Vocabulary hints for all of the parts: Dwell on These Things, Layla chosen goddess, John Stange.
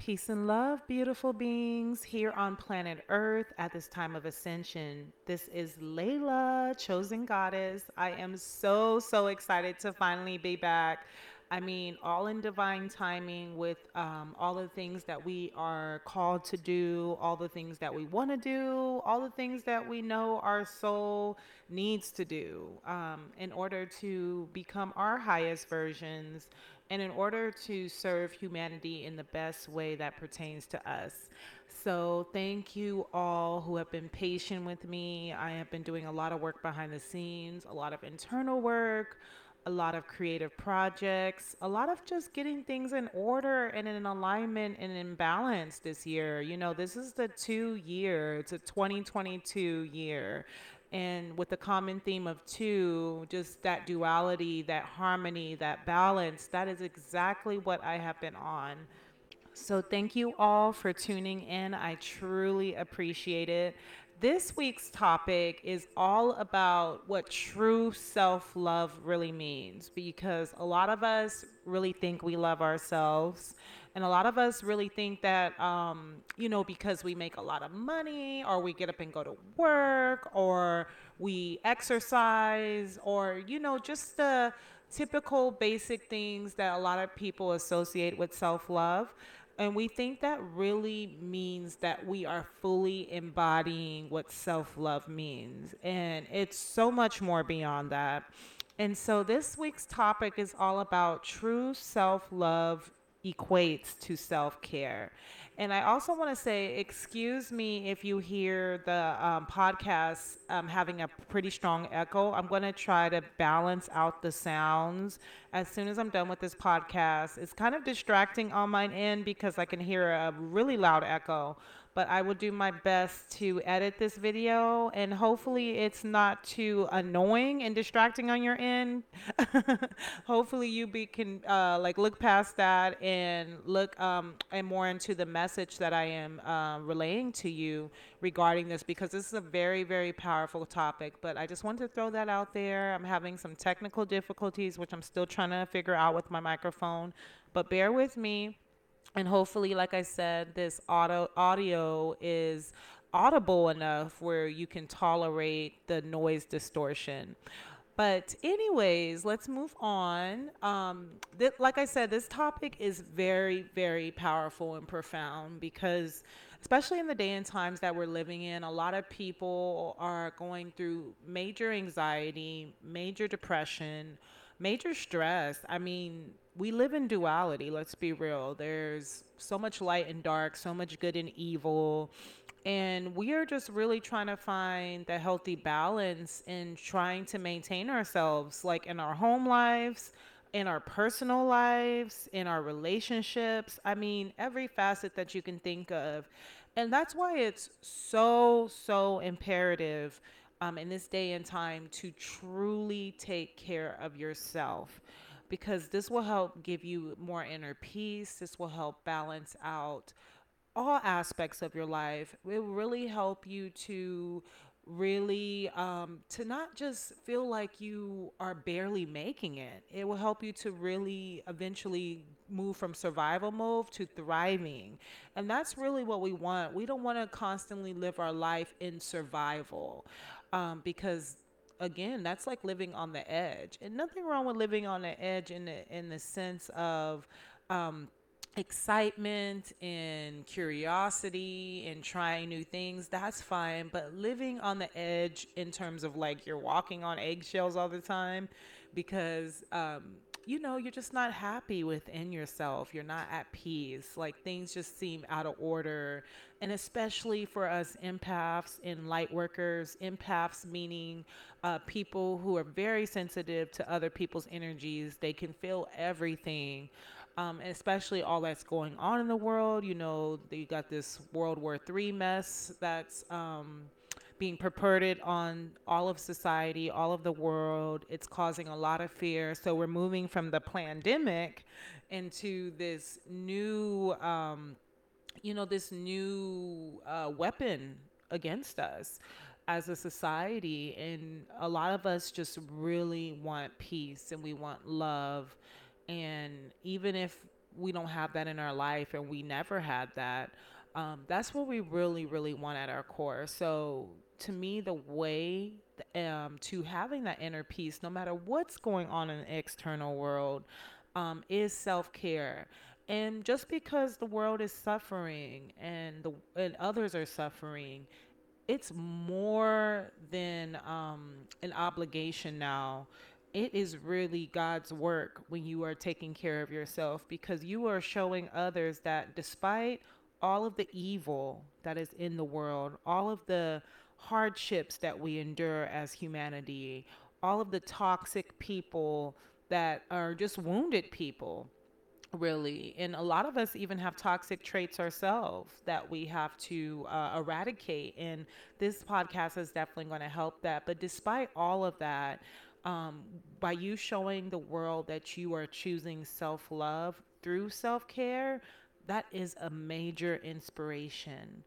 Peace and love, beautiful beings here on planet Earth at this time of ascension. This is Layla, chosen goddess. I am so excited to finally be back. I mean, all in divine timing with all the things that we are called to do, all the things that we want to do, all the things that we know our soul needs to do in order to become our highest versions and in order to serve humanity in the best way that pertains to us. So thank you all who have been patient with me. I have been doing a lot of work behind the scenes, a lot of internal work, a lot of creative projects, a lot of just getting things in order and in alignment and in balance this year. You know, this is the 2 year, it's a 2022 year. And with the common theme of two, just that duality, that harmony, that balance, that is exactly what I have been on. So thank you all for tuning in. I truly appreciate it. This week's topic is all about what true self-love really means, because a lot of us really think we love ourselves. And a lot of us really think that, because we make a lot of money or we get up and go to work or we exercise or, just the typical basic things that a lot of people associate with self-love. And we think that really means that we are fully embodying what self-love means. And it's so much more beyond that. And so this week's topic is all about true self-love equates to self-care. And I also want to say, excuse me if you hear the podcast having a pretty strong echo. I'm going to try to balance out the sounds as soon as I'm done with this podcast. It's kind of distracting on my end because I can hear a really loud echo, but I will do my best to edit this video, and hopefully it's not too annoying and distracting on your end. Hopefully you can look past that and look and more into the message that I am relaying to you regarding this, because this is a very, very powerful topic. But I just wanted to throw that out there. I'm having some technical difficulties, which I'm still trying to figure out with my microphone, but bear with me. And hopefully, like I said, this audio is audible enough where you can tolerate the noise distortion. But anyways, let's move on. Like I said, this topic is very, very powerful and profound, because especially in the day and times that we're living in, a lot of people are going through major anxiety, major depression, major stress. I mean, we live in duality, let's be real. There's so much light and dark, so much good and evil. And we are just really trying to find the healthy balance in trying to maintain ourselves, like in our home lives, in our personal lives, in our relationships. I mean, every facet that you can think of. And that's why it's so imperative in this day and time to truly take care of yourself, because this will help give you more inner peace. This will help balance out all aspects of your life. It will really help you to really to not just feel like you are barely making it. It will help you to really eventually move from survival mode to thriving. And that's really what we want. We don't want to constantly live our life in survival, because again, that's like living on the edge. And nothing wrong with living on the edge in the sense of excitement and curiosity and trying new things. That's fine. But living on the edge in terms of like you're walking on eggshells all the time because you're just not happy within yourself. You're not at peace. Like things just seem out of order. And especially for us empaths and light workers, empaths meaning people who are very sensitive to other people's energies. They can feel everything, especially all that's going on in the world. You know, you got this World War III mess that's being perpetrated on all of society, all of the world. It's causing a lot of fear. So we're moving from the pandemic into this new, weapon against us as a society. And a lot of us just really want peace and we want love. And even if we don't have that in our life and we never had that, that's what we really, really want at our core. So to me, the way to having that inner peace, no matter what's going on in the external world, is self-care. And just because the world is suffering and others are suffering, it's more than an obligation now. It is really God's work when you are taking care of yourself, because you are showing others that despite all of the evil that is in the world, all of the hardships that we endure as humanity, all of the toxic people that are just wounded people, really, and a lot of us even have toxic traits ourselves that we have to eradicate, and this podcast is definitely going to help that. But despite all of that, by you showing the world that you are choosing self-love through self-care, that is a major inspiration,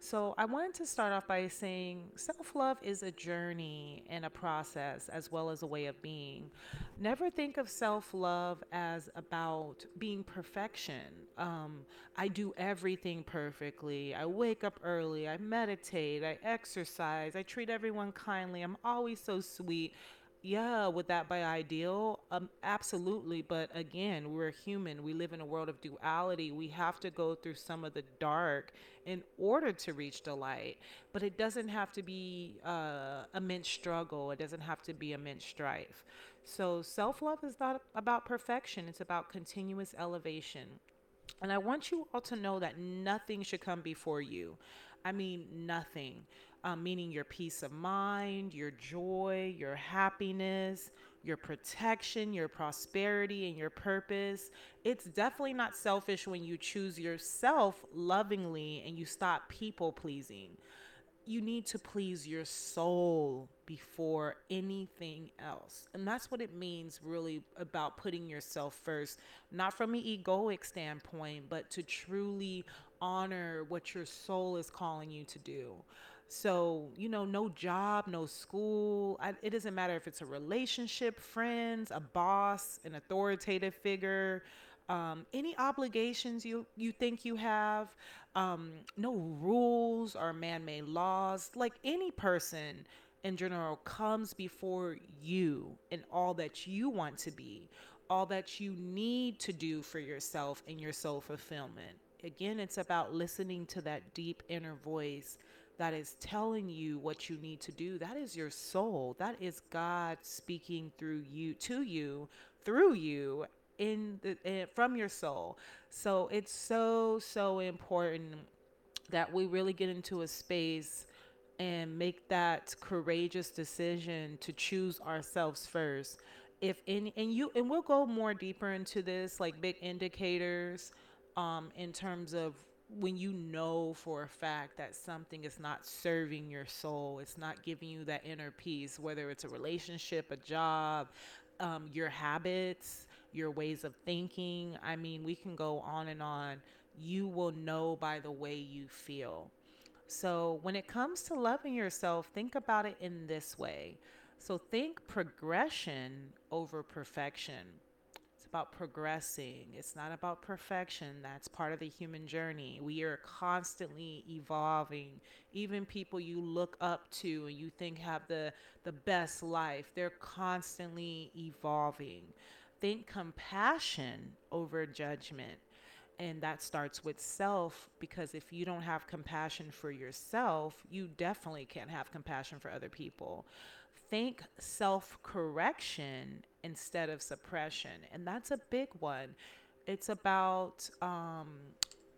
So I wanted to start off by saying self-love is a journey and a process as well as a way of being. Never think of self-love as about being perfection. I do everything perfectly. I wake up early. I meditate. I exercise. I treat everyone kindly. I'm always so sweet. Yeah, would that be ideal? Absolutely. But again, we're human. We live in a world of duality. We have to go through some of the dark in order to reach the light. But it doesn't have to be immense struggle. It doesn't have to be immense strife. So self-love is not about perfection. It's about continuous elevation. And I want you all to know that nothing should come before you. I mean, nothing. Meaning your peace of mind, your joy, your happiness, your protection, your prosperity, and your purpose. It's definitely not selfish when you choose yourself lovingly and you stop people pleasing. You need to please your soul before anything else. And that's what it means really about putting yourself first, not from an egoic standpoint, but to truly honor what your soul is calling you to do. So, you know, no job, no school. It doesn't matter if it's a relationship, friends, a boss, an authoritative figure, any obligations you think you have, no rules or man-made laws. Like, any person in general comes before you and all that you want to be, all that you need to do for yourself and your soul fulfillment. Again, it's about listening to that deep inner voice that is telling you what you need to do. That is your soul. That is God speaking through you, to you, through you, from your soul. So it's so, so important that we really get into a space and make that courageous decision to choose ourselves first. And we'll go more deeper into this, like big indicators, in terms of when you know for a fact that something is not serving your soul, it's not giving you that inner peace, whether it's a relationship, a job, your habits, your ways of thinking. I mean, we can go on and on. You will know by the way you feel. So when it comes to loving yourself, think about it in this way. So think progression over perfection. About progressing. It's not about perfection. That's part of the human journey. We are constantly evolving. Even people you look up to and you think have the best life, they're constantly evolving. Think compassion over judgment. And that starts with self, because if you don't have compassion for yourself, you definitely can't have compassion for other people. Think self-correction instead of suppression. And that's a big one. It's about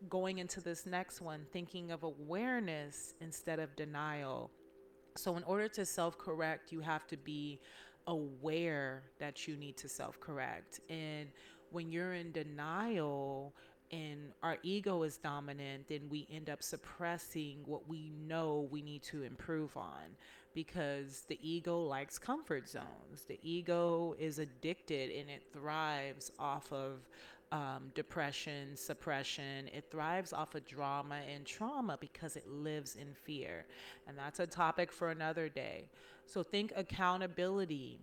going into this next one, thinking of awareness instead of denial. So in order to self-correct, you have to be aware that you need to self-correct. And when you're in denial and our ego is dominant, then we end up suppressing what we know we need to improve on, because the ego likes comfort zones. The ego is addicted and it thrives off of depression, suppression. It thrives off of drama and trauma because it lives in fear. And that's a topic for another day. So think accountability.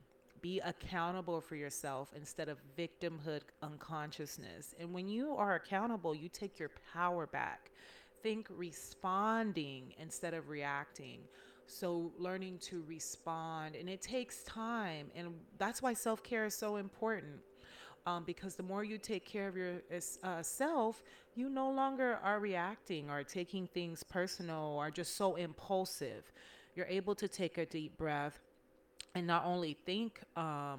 Be accountable for yourself instead of victimhood unconsciousness. And when you are accountable, you take your power back. Think responding instead of reacting. So learning to respond, and it takes time. And that's why self-care is so important. Because the more you take care of yourself, you no longer are reacting or taking things personal or just so impulsive. You're able to take a deep breath and not only think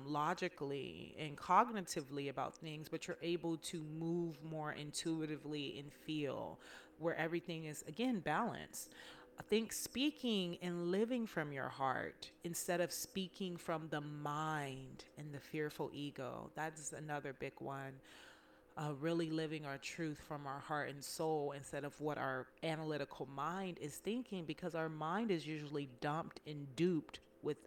logically and cognitively about things, but you're able to move more intuitively and feel where everything is, again, balanced. Think speaking and living from your heart instead of speaking from the mind and the fearful ego. That's another big one. Really living our truth from our heart and soul instead of what our analytical mind is thinking, because our mind is usually dumped and duped with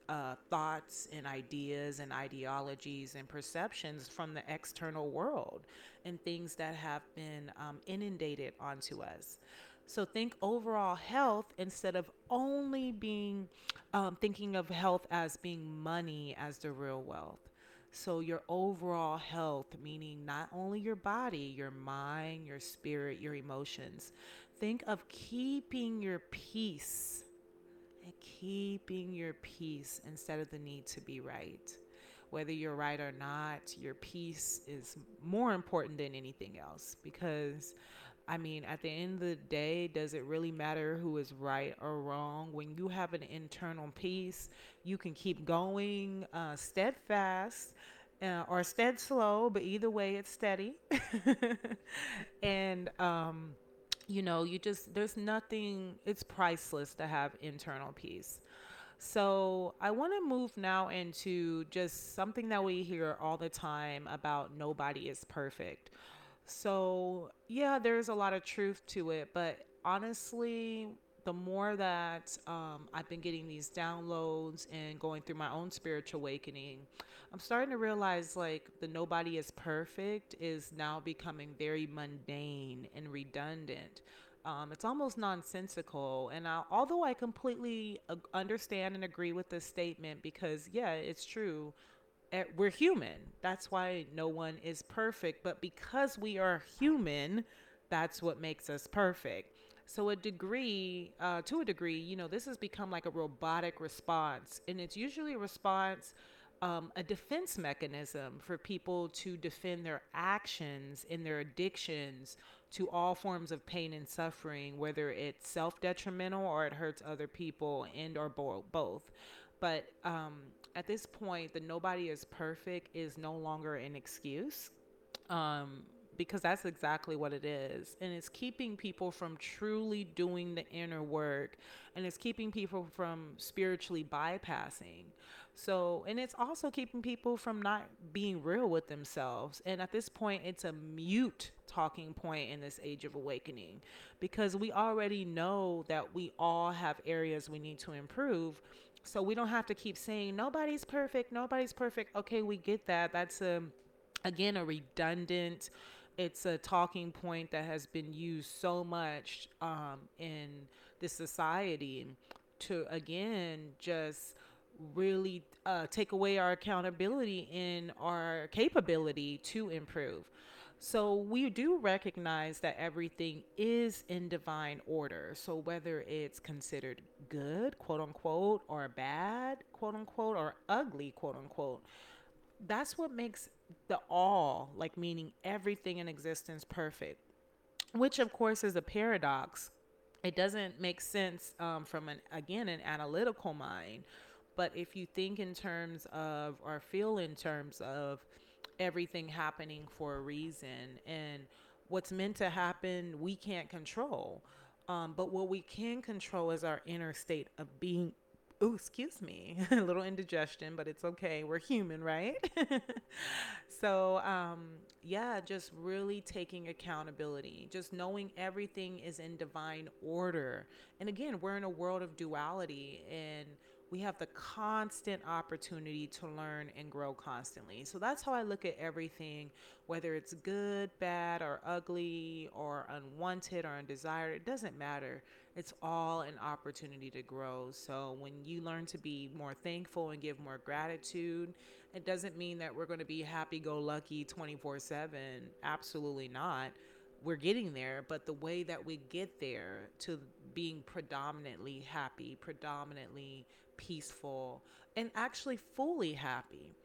thoughts and ideas and ideologies and perceptions from the external world and things that have been inundated onto us. So think overall health instead of only being thinking of health as being money as the real wealth. So your overall health, meaning not only your body, your mind, your spirit, your emotions. Think of keeping your peace and keeping your peace instead of the need to be right. Whether you're right or not, your peace is more important than anything else, because I mean, at the end of the day, does it really matter who is right or wrong? When you have an internal peace, you can keep going steadfast or stead slow, but either way, it's steady. And, you know, you just, there's nothing, it's priceless to have internal peace. So I want to move now into just something that we hear all the time about nobody is perfect. So yeah, there's a lot of truth to it, but honestly, the more that I've been getting these downloads and going through my own spiritual awakening, I'm starting to realize like the nobody is perfect is now becoming very mundane and redundant. It's almost nonsensical. And although I completely understand and agree with this statement, because yeah, it's true. We're human. That's why no one is perfect. But because we are human, that's what makes us perfect. So to a degree, you know, this has become like a robotic response. And it's usually a response, a defense mechanism for people to defend their actions and their addictions to all forms of pain and suffering, whether it's self-detrimental or it hurts other people and or both. But at this point, the nobody is perfect is no longer an excuse, because that's exactly what it is. And it's keeping people from truly doing the inner work, and it's keeping people from spiritually bypassing. So, and it's also keeping people from not being real with themselves. And at this point, it's a mute talking point in this age of awakening, because we already know that we all have areas we need to improve. So we don't have to keep saying, nobody's perfect, nobody's perfect. Okay, we get that. That's, again, a redundant, it's a talking point that has been used so much in this society to, again, just really take away our accountability and our capability to improve. So we do recognize that everything is in divine order. So whether it's considered good, quote unquote, or bad, quote unquote, or ugly, quote unquote, that's what makes the all, like meaning everything in existence, perfect, which of course is a paradox. It doesn't make sense from an analytical mind. But if you think in terms of, or feel in terms of, everything happening for a reason, and what's meant to happen we can't control, but what we can control is our inner state of being. Oh, excuse me, a little indigestion, but it's okay, we're human, right? So yeah, just really taking accountability, just knowing everything is in divine order. And again, we're in a world of duality, and we have the constant opportunity to learn and grow constantly. So that's how I look at everything, whether it's good, bad, or ugly, or unwanted, or undesired. It doesn't matter. It's all an opportunity to grow. So when you learn to be more thankful and give more gratitude, it doesn't mean that we're going to be happy-go-lucky 24/7. Absolutely not. We're getting there, but the way that we get there to being predominantly happy, predominantly peaceful, and actually fully happy.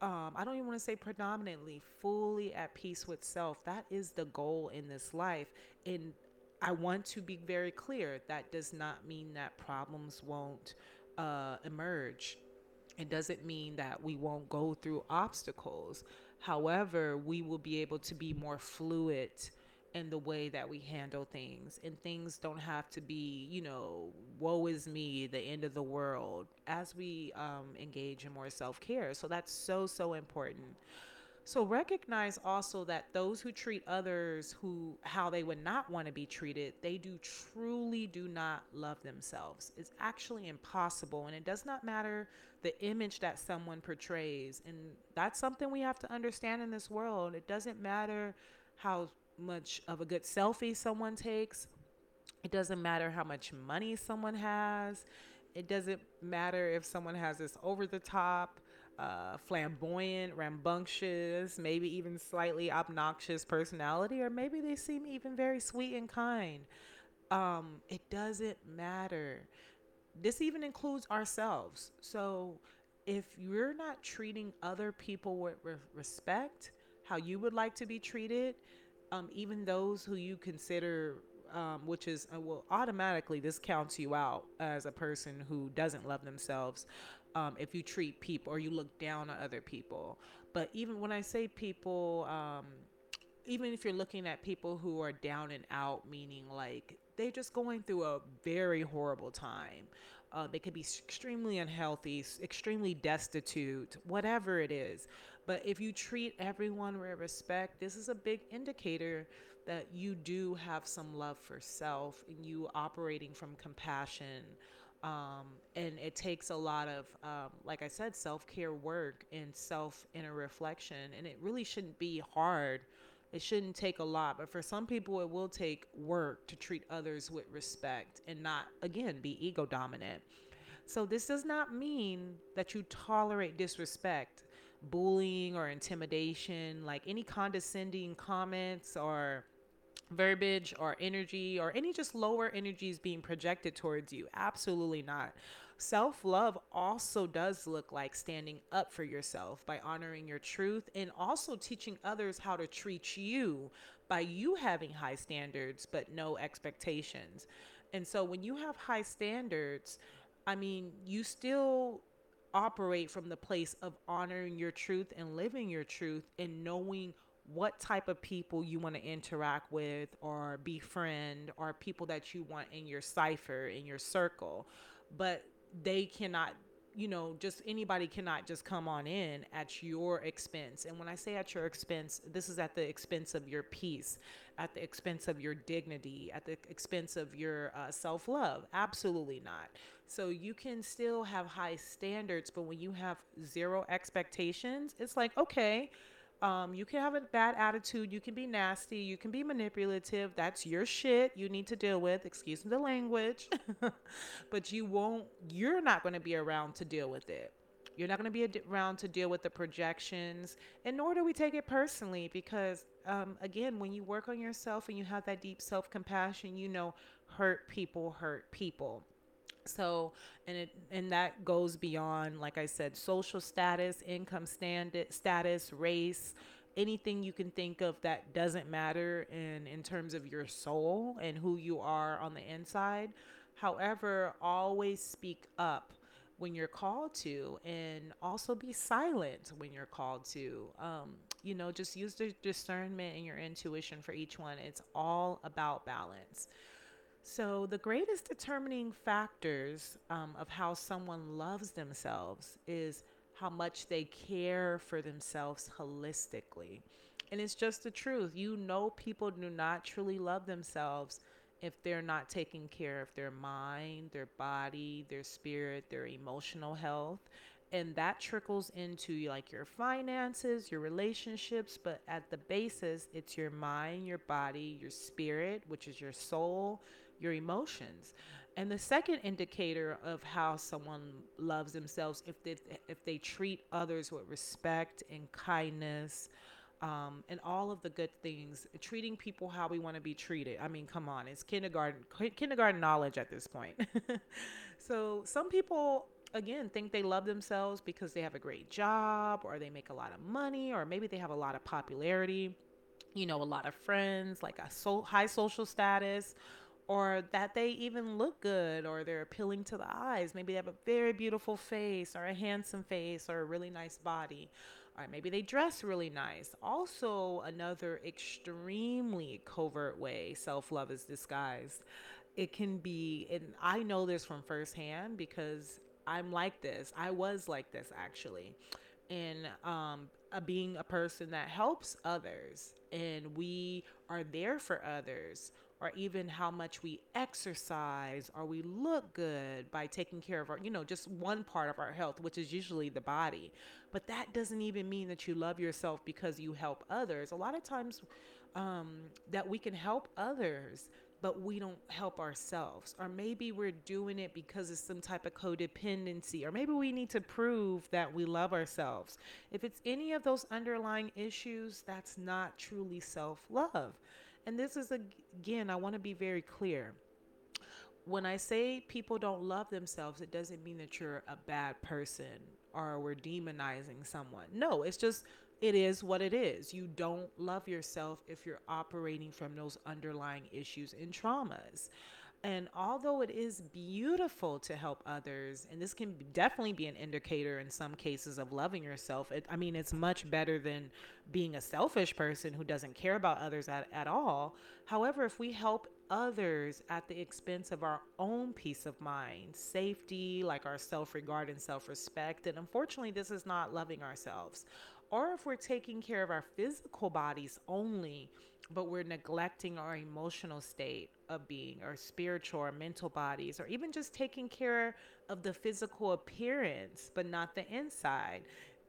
I don't even want to say predominantly, fully at peace with self. That is the goal in this life. And I want to be very clear, that does not mean that problems won't emerge. It doesn't mean that we won't go through obstacles. However, we will be able to be more fluid in the way that we handle things, and things don't have to be, you know, woe is me, the end of the world, as we engage in more self-care. So that's so, so important. So recognize also that those who treat others how they would not want to be treated, they truly do not love themselves. It's actually impossible, and it does not matter the image that someone portrays. And that's something we have to understand in this world. It doesn't matter how much of a good selfie someone takes. It doesn't matter how much money someone has. It doesn't matter if someone has this over-the-top, flamboyant, rambunctious, maybe even slightly obnoxious personality, or maybe they seem even very sweet and kind. It doesn't matter. This even includes ourselves. So if you're not treating other people with respect, how you would like to be treated, even those who you consider, which is, well, automatically this counts you out as a person who doesn't love themselves, if you treat people or you look down on other people. But even when I say people, even if you're looking at people who are down and out, meaning like they're just going through a very horrible time. They could be extremely unhealthy, extremely destitute, whatever it is. But if you treat everyone with respect, this is a big indicator that you do have some love for self and you operating from compassion. And it takes a lot of, like I said, self-care work and inner reflection. And it really shouldn't be hard. It shouldn't take a lot. But for some people, it will take work to treat others with respect and not, again, be ego dominant. So this does not mean that you tolerate disrespect, bullying, or intimidation, like any condescending comments or verbiage or energy or any just lower energies being projected towards you. Absolutely not. Self-love also does look like standing up for yourself by honoring your truth and also teaching others how to treat you by you having high standards but no expectations. And so when you have high standards, I mean, you still operate from the place of honoring your truth and living your truth and knowing what type of people you want to interact with or befriend, or people that you want in your cipher, in your circle. But they cannot, you know, just anybody cannot just come on in at your expense. And when I say at your expense, this is at the expense of your peace, at the expense of your dignity, at the expense of your self-love. Absolutely not. So you can still have high standards, but when you have zero expectations, it's like, okay, you can have a bad attitude. You can be nasty. You can be manipulative. That's your shit you need to deal with. Excuse the language. But you're not going to be around to deal with it. You're not going to be around to deal with the projections. And nor do we take it personally because, again, when you work on yourself and you have that deep self-compassion, you know, hurt people. So, and that goes beyond, like I said, social status, income status, race, anything you can think of that doesn't matter in terms of your soul and who you are on the inside. However, always speak up when you're called to, and also be silent when you're called to. You know, just use the discernment and your intuition for each one. It's all about balance. So the greatest determining factors of how someone loves themselves is how much they care for themselves holistically. And it's just the truth. You know, people do not truly love themselves if they're not taking care of their mind, their body, their spirit, their emotional health. And that trickles into like your finances, your relationships, but at the basis, it's your mind, your body, your spirit, which is your soul, your emotions. And the second indicator of how someone loves themselves, if they treat others with respect and kindness, and all of the good things, treating people how we want to be treated. I mean, come on, it's kindergarten knowledge at this point. So some people, again, think they love themselves because they have a great job, or they make a lot of money, or maybe they have a lot of popularity, a lot of friends, like a high social status, or that they even look good, or they're appealing to the eyes. Maybe they have a very beautiful face, or a handsome face, or a really nice body, or maybe they dress really nice. Also, another extremely covert way self-love is disguised. It can be, and I know this from firsthand because I'm like this. I was like this, actually. And being a person that helps others, and we are there for others, or even how much we exercise, or we look good by taking care of our, just one part of our health, which is usually the body. But that doesn't even mean that you love yourself because you help others. A lot of times that we can help others, but we don't help ourselves. Or maybe we're doing it because it's some type of codependency, or maybe we need to prove that we love ourselves. If it's any of those underlying issues, that's not truly self-love. And this is, again, I want to be very clear. When I say people don't love themselves, it doesn't mean that you're a bad person or we're demonizing someone. No, it's just, it is what it is. You don't love yourself if you're operating from those underlying issues and traumas. And although it is beautiful to help others, and this can definitely be an indicator in some cases of loving yourself, it's much better than being a selfish person who doesn't care about others at all. However, if we help others at the expense of our own peace of mind, safety, like our self-regard and self-respect, and unfortunately, this is not loving ourselves. Or if we're taking care of our physical bodies only, but we're neglecting our emotional state of being, or spiritual or mental bodies, or even just taking care of the physical appearance, but not the inside.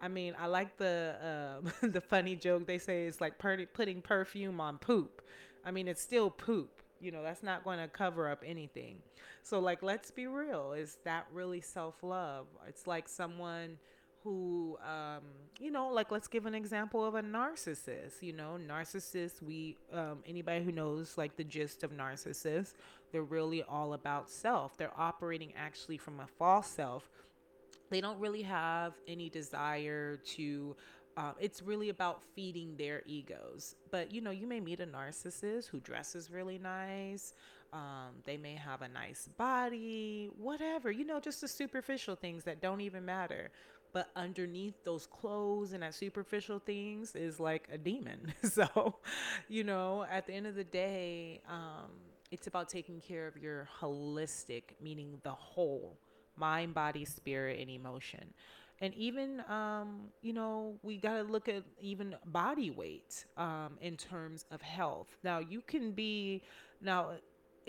I like the the funny joke. They say it's like putting perfume on poop. It's still poop. That's not going to cover up anything. So like, let's be real. Is that really self-love? It's like someone who, like, let's give an example of a narcissist. Narcissists, anybody who knows like the gist of narcissists, they're really all about self. They're operating actually from a false self. They don't really have any desire to, it's really about feeding their egos. But, you may meet a narcissist who dresses really nice. They may have a nice body, whatever, just the superficial things that don't even matter. But underneath those clothes and that superficial things is like a demon. So, at the end of the day, it's about taking care of your holistic, meaning the whole mind, body, spirit, and emotion. And even, we got to look at even body weight in terms of health. Now,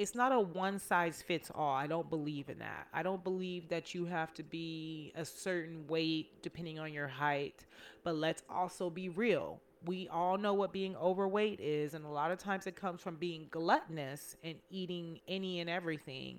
it's not a one size fits all. I don't believe in that. I don't believe that you have to be a certain weight depending on your height. But let's also be real. We all know what being overweight is. And a lot of times it comes from being gluttonous and eating any and everything.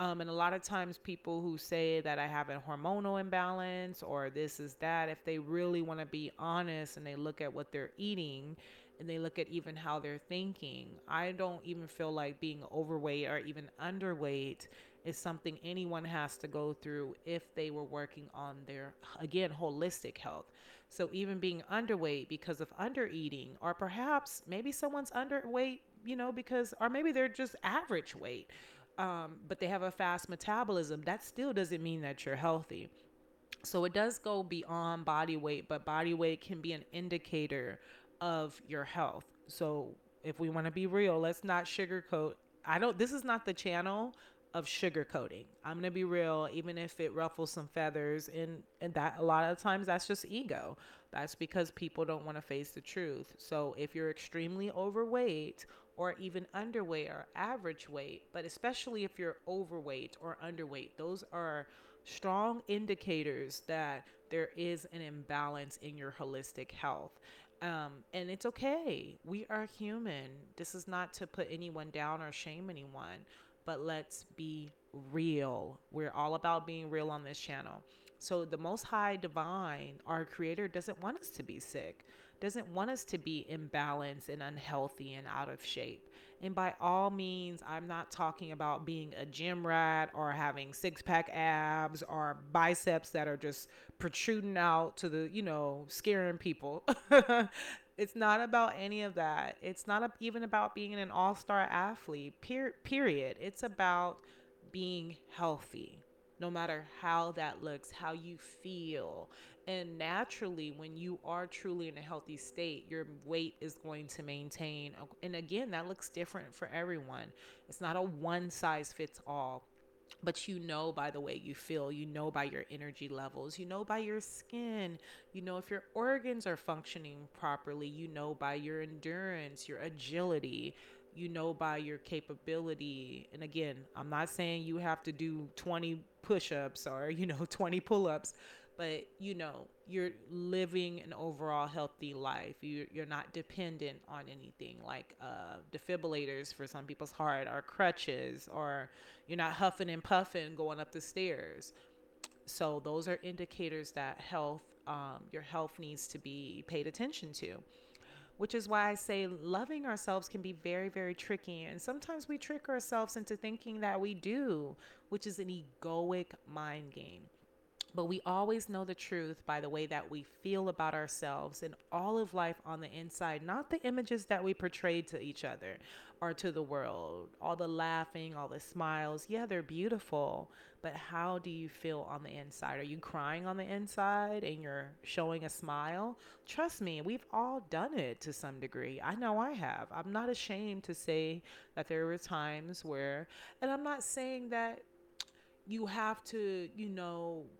And a lot of times people who say that I have a hormonal imbalance or this is that, if they really want to be honest and they look at what they're eating, and they look at even how they're thinking, I don't even feel like being overweight or even underweight is something anyone has to go through if they were working on their, again, holistic health. So even being underweight because of undereating, or perhaps maybe someone's underweight, because, or maybe they're just average weight, but they have a fast metabolism. That still doesn't mean that you're healthy. So it does go beyond body weight, but body weight can be an indicator of your health. So if we want to be real, let's not sugarcoat. This is not the channel of sugarcoating. I'm going to be real, even if it ruffles some feathers. And that a lot of times that's just ego. That's because people don't want to face the truth. So if you're extremely overweight or even underweight or average weight, but especially if you're overweight or underweight, those are strong indicators that there is an imbalance in your holistic health. And it's okay. We are human. This is not to put anyone down or shame anyone, but let's be real. We're all about being real on this channel. So the Most High Divine, our Creator, doesn't want us to be sick, doesn't want us to be imbalanced and unhealthy and out of shape. And by all means, I'm not talking about being a gym rat or having six-pack abs or biceps that are just protruding out to the, scaring people. It's not about any of that. It's not even about being an all-star athlete, period. It's about being healthy, no matter how that looks, how you feel. And naturally, when you are truly in a healthy state, your weight is going to maintain. And again, that looks different for everyone. It's not a one size fits all, but by the way you feel, by your energy levels, by your skin, if your organs are functioning properly, by your endurance, your agility, by your capability. And again, I'm not saying you have to do 20 push-ups or, 20 pull-ups, but, you're living an overall healthy life. You're not dependent on anything like defibrillators for some people's heart or crutches, or you're not huffing and puffing going up the stairs. So those are indicators that health, your health needs to be paid attention to. Which is why I say loving ourselves can be very, very tricky. And sometimes we trick ourselves into thinking that we do, which is an egoic mind game. But we always know the truth by the way that we feel about ourselves and all of life on the inside, not the images that we portray to each other or to the world. All the laughing, all the smiles, yeah, they're beautiful, but how do you feel on the inside? Are you crying on the inside and you're showing a smile? Trust me, we've all done it to some degree. I know I have. I'm not ashamed to say that there were times where, and I'm not saying that you have to,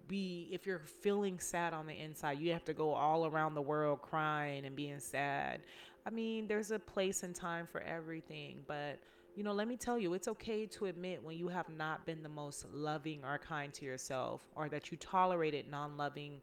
be, if you're feeling sad on the inside, you have to go all around the world crying and being sad. I mean, there's a place and time for everything, but let me tell you, it's okay to admit when you have not been the most loving or kind to yourself, or that you tolerated non-loving,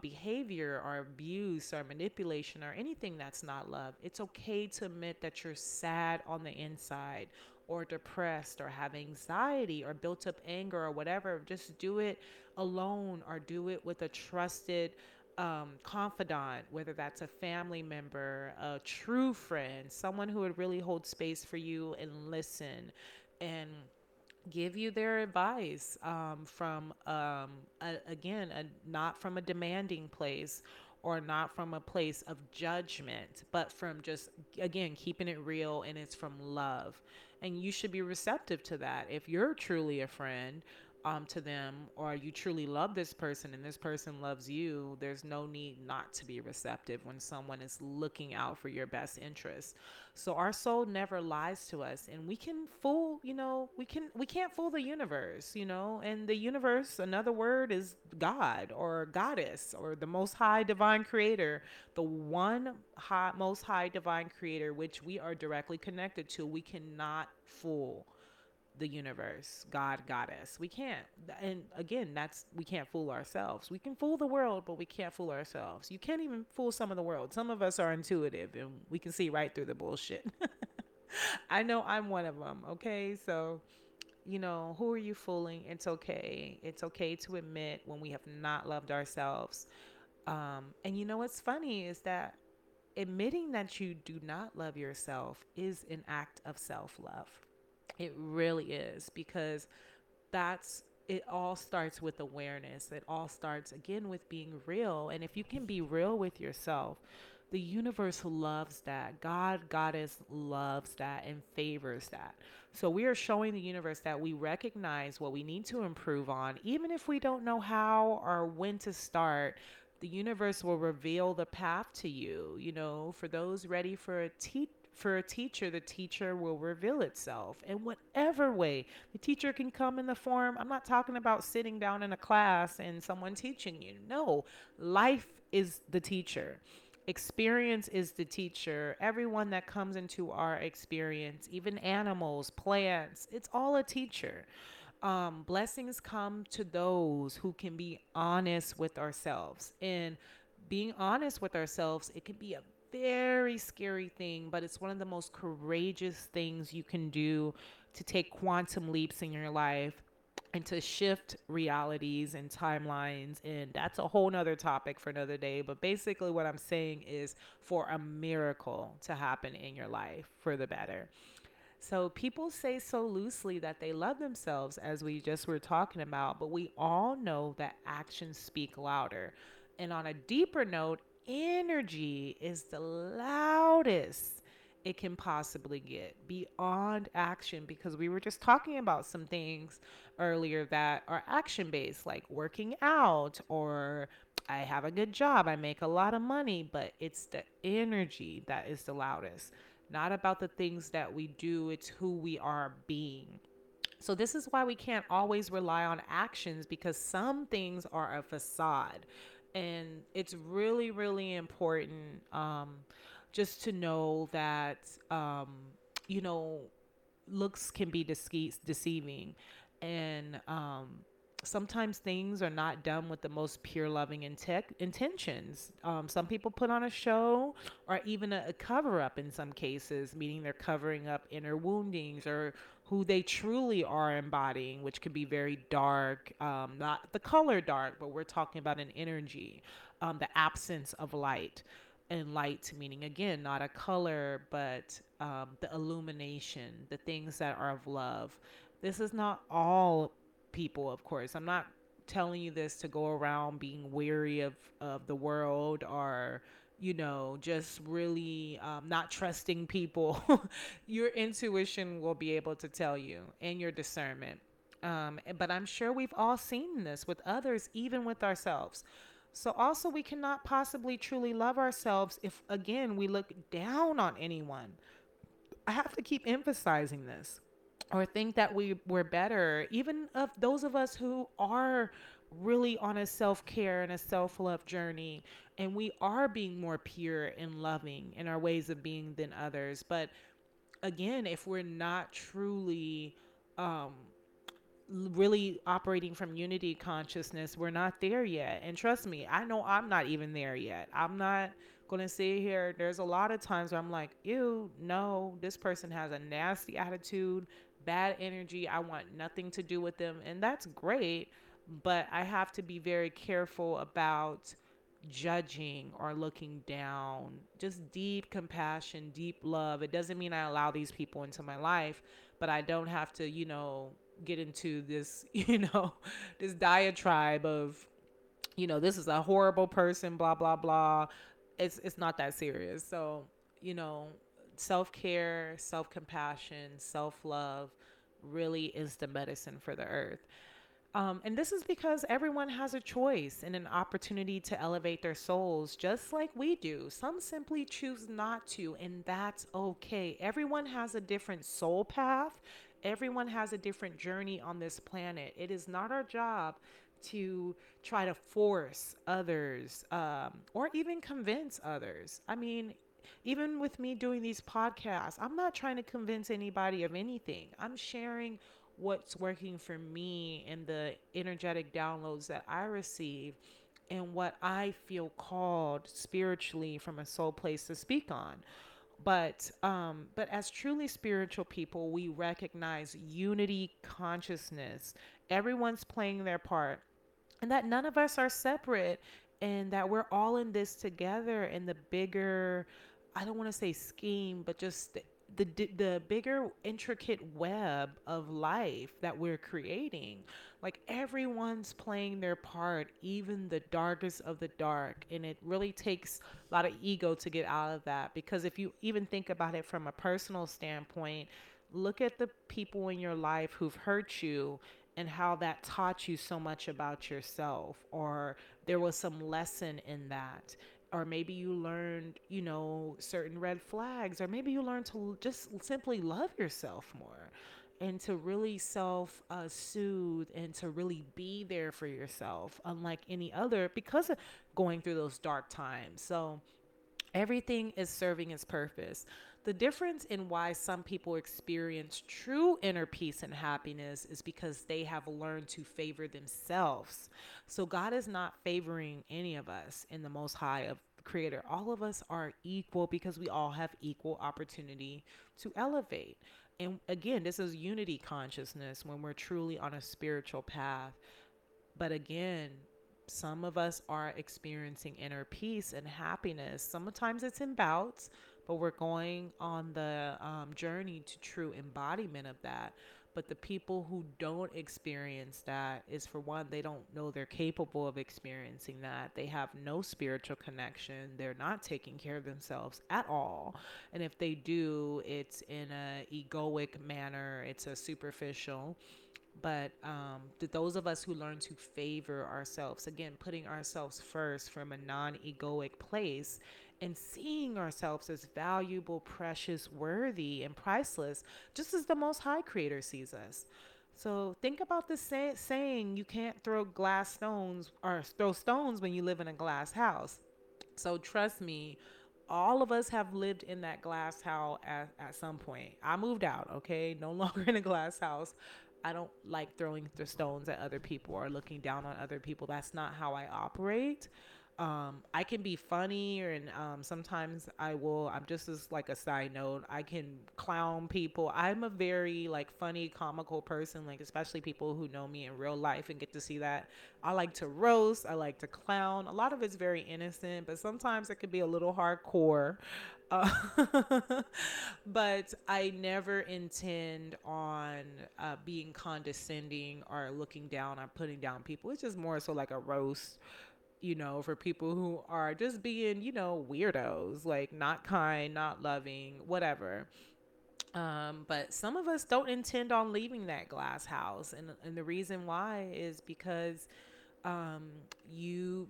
behavior or abuse or manipulation or anything that's not love. It's okay to admit that you're sad on the inside, or depressed, or have anxiety, or built up anger, or whatever. Just do it alone, or do it with a trusted confidant, whether that's a family member, a true friend, someone who would really hold space for you and listen and give you their advice not from a demanding place, or not from a place of judgment, but from just, again, keeping it real, and it's from love. And you should be receptive to that. If you're truly a friend to them, or you truly love this person and this person loves you, there's no need not to be receptive when someone is looking out for your best interest. So our soul never lies to us, and we can fool, we can't fool the universe, and the universe, another word is God or goddess or the Most High Divine Creator, the one high, Most High Divine Creator, which we are directly connected to. We cannot fool the universe, God, goddess. We can't. And again, we can't fool ourselves. We can fool the world, but we can't fool ourselves. You can't even fool some of the world. Some of us are intuitive and we can see right through the bullshit. I know I'm one of them. Okay. So, who are you fooling? It's okay. It's okay to admit when we have not loved ourselves. And what's funny is that admitting that you do not love yourself is an act of self-love. It really is, because it all starts with awareness. It all starts, again, with being real. And if you can be real with yourself, the universe loves that. God, goddess loves that and favors that. So we are showing the universe that we recognize what we need to improve on, even if we don't know how or when to start. The universe will reveal the path to you. For those ready for a teacher, the teacher will reveal itself in whatever way. The teacher can come in the form. I'm not talking about sitting down in a class and someone teaching you. No, life is the teacher. Experience is the teacher. Everyone that comes into our experience, even animals, plants, it's all a teacher. Blessings come to those who can be honest with ourselves. And being honest with ourselves, it can be a very scary thing, but it's one of the most courageous things you can do to take quantum leaps in your life and to shift realities and timelines. And that's a whole nother topic for another day. But basically what I'm saying is for a miracle to happen in your life for the better. So people say so loosely that they love themselves, as we just were talking about, but we all know that actions speak louder. And on a deeper note, energy is the loudest it can possibly get beyond action, because we were just talking about some things earlier that are action-based, like working out, or I have a good job, I make a lot of money, but it's the energy that is the loudest, not about the things that we do, it's who we are being. So this is why we can't always rely on actions, because some things are a facade. And it's really, really important just to know that, looks can be deceiving. And sometimes things are not done with the most pure loving intentions. Some people put on a show, or even a cover-up in some cases, meaning they're covering up inner woundings or who they truly are embodying, which can be very dark, not the color dark, but we're talking about an energy, the absence of light, and light meaning, again, not a color, but the illumination, the things that are of love. This is not all people, of course. I'm not telling you this to go around being weary of the world, or just really not trusting people. Your intuition will be able to tell you, and your discernment. But I'm sure we've all seen this with others, even with ourselves. So also, we cannot possibly truly love ourselves if, again, we look down on anyone. I have to keep emphasizing this, or think that we're better, even of those of us who are really on a self-care and a self-love journey, and we are being more pure and loving in our ways of being than others. But again, if we're not truly really operating from unity consciousness, we're not there yet. And trust me, I know I'm not even there yet. I'm not gonna sit here. There's a lot of times where I'm like, ew, no, this person has a nasty attitude, bad energy, I want nothing to do with them. And that's great. But I have to be very careful about judging or looking down. Just deep compassion, deep love. It doesn't mean I allow these people into my life, but I don't have to, get into this, this diatribe of, this is a horrible person, blah, blah, blah. It's not that serious. So, self-care, self-compassion, self-love really is the medicine for the earth. And this is because everyone has a choice and an opportunity to elevate their souls, just like we do. Some simply choose not to, and that's okay. Everyone has a different soul path. Everyone has a different journey on this planet. It is not our job to try to force others, or even convince others. I mean, even with me doing these podcasts, I'm not trying to convince anybody of anything. I'm sharing what's working for me and the energetic downloads that I receive and what I feel called spiritually from a soul place to speak on. But as truly spiritual people, we recognize unity consciousness. Everyone's playing their part, and that none of us are separate, and that we're all in this together in the bigger, I don't want to say scheme, but just the bigger intricate web of life that we're creating. Like, everyone's playing their part, even the darkest of the dark. And it really takes a lot of ego to get out of that, because if you even think about it from a personal standpoint, look at the people in your life who've hurt you and how that taught you so much about yourself, or there was some lesson in that. Or maybe you learned, certain red flags, or maybe you learned to just simply love yourself more and to really self-soothe and to really be there for yourself, unlike any other, because of going through those dark times. So Everything is serving its purpose. The difference in why some people experience true inner peace and happiness is because they have learned to favor themselves. So God is not favoring any of us in the Most High of Creator. All of us are equal because we all have equal opportunity to elevate. And again, this is unity consciousness when we're truly on a spiritual path. But again, some of us are experiencing inner peace and happiness. Sometimes it's in bouts, but we're going on the journey to true embodiment of that. But the people who don't experience that is, for one, they don't know they're capable of experiencing that. They have no spiritual connection. They're not taking care of themselves at all. And if they do, it's in an egoic manner. It's a superficial. But those of us who learn to favor ourselves, again, putting ourselves first from a non-egoic place and seeing ourselves as valuable, precious, worthy, and priceless, just as the Most High Creator sees us. So think about the saying, you can't throw glass stones or throw stones when you live in a glass house. So trust me, all of us have lived in that glass house at some point. I moved out, okay? No longer in a glass house. I don't like throwing the stones at other people or looking down on other people. That's not how I operate. I can be funny, and sometimes I'm just as like a side note, I can clown people. I'm a very funny, comical person, especially people who know me in real life and get to see that. I like to roast. I like to clown. A lot of it's very innocent, but sometimes it could be a little hardcore. But I never intend on being condescending or looking down or putting down people. It's just more so like a roast, for people who are just being, weirdos, not kind, not loving, whatever. But some of us don't intend on leaving that glass house. And the reason why is because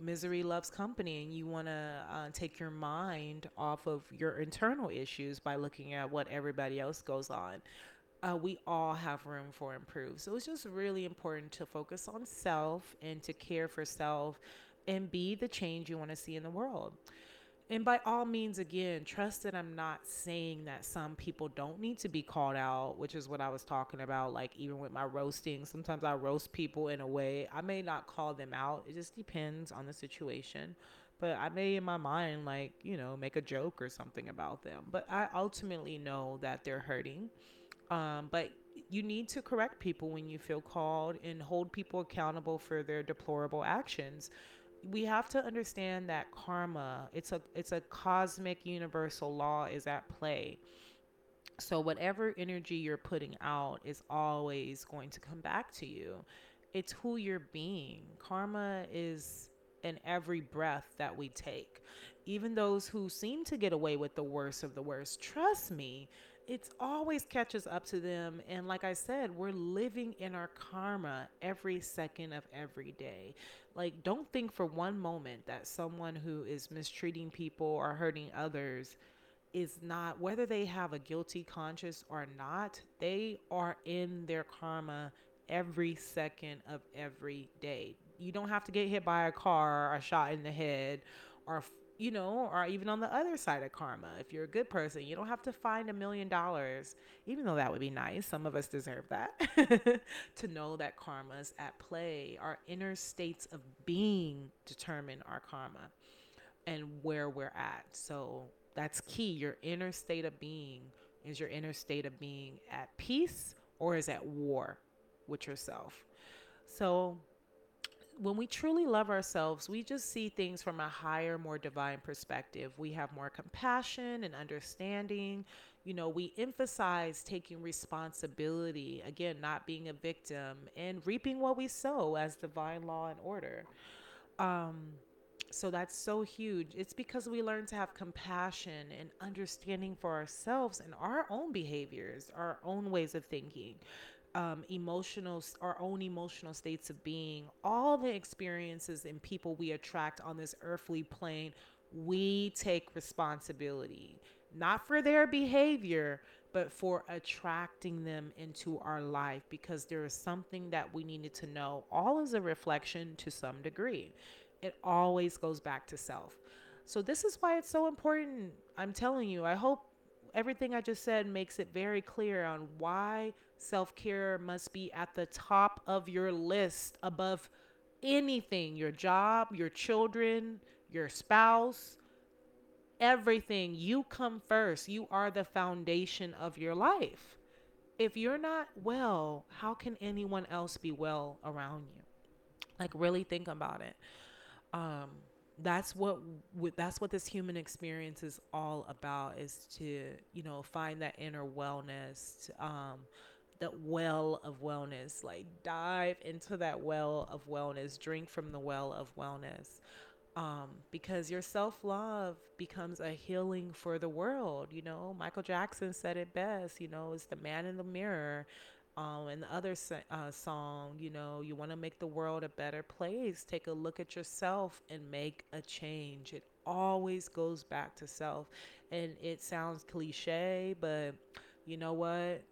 misery loves company, and you want to take your mind off of your internal issues by looking at what everybody else goes on. We all have room for improve. So it's just really important to focus on self and to care for self and be the change you want to see in the world. And by all means, again, trust that I'm not saying that some people don't need to be called out, which is what I was talking about. Even with my roasting, sometimes I roast people in a way. I may not call them out. It just depends on the situation. But I may, in my mind, make a joke or something about them. But I ultimately know that they're hurting. But you need to correct people when you feel called and hold people accountable for their deplorable actions. We have to understand that karma, it's a cosmic universal law is at play. So whatever energy you're putting out is always going to come back to you. It's who you're being. Karma is in every breath that we take. Even those who seem to get away with the worst of the worst, trust me, it always catches up to them. And like I said, we're living in our karma every second of every day. Don't think for one moment that someone who is mistreating people or hurting others is not, whether they have a guilty conscience or not, they are in their karma every second of every day. You don't have to get hit by a car or shot in the head or or even on the other side of karma. If you're a good person, you don't have to find $1 million, even though that would be nice. Some of us deserve that, to know that karma's at play. Our inner states of being determine our karma and where we're at. So that's key. Your inner state of being. Is your inner state of being at peace or is at war with yourself? So when we truly love ourselves, we just see things from a higher, more divine perspective. We have more compassion and understanding. We emphasize taking responsibility, again, not being a victim, and reaping what we sow as divine law and order. So that's so huge. It's because we learn to have compassion and understanding for ourselves and our own behaviors, our own ways of thinking. Our own emotional states of being, all the experiences and people we attract on this earthly plane, we take responsibility, not for their behavior, but for attracting them into our life, because there is something that we needed to know. All is a reflection to some degree. It always goes back to self. So this is why it's so important. I'm telling you, I hope everything I just said makes it very clear on why self-care must be at the top of your list above anything, your job, your children, your spouse, everything. You come first. You are the foundation of your life. If you're not well, how can anyone else be well around you? Like, really think about it. That's what this human experience is all about, is to, you know, find that inner wellness, that well of wellness. Like, dive into that well of wellness, drink from the well of wellness, because your self-love becomes a healing for the world. You know, Michael Jackson said it best, you know, it's the man in the mirror. And the other song, you know, you want to make the world a better place. Take a look at yourself and make a change. It always goes back to self. And it sounds cliche, but you know what?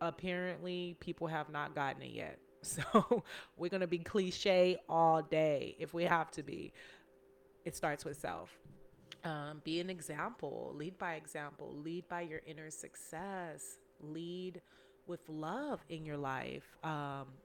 Apparently, people have not gotten it yet. So we're going to be cliche all day if we have to be. It starts with self. Be an example. Lead by example. Lead by your inner success. Lead with love in your life.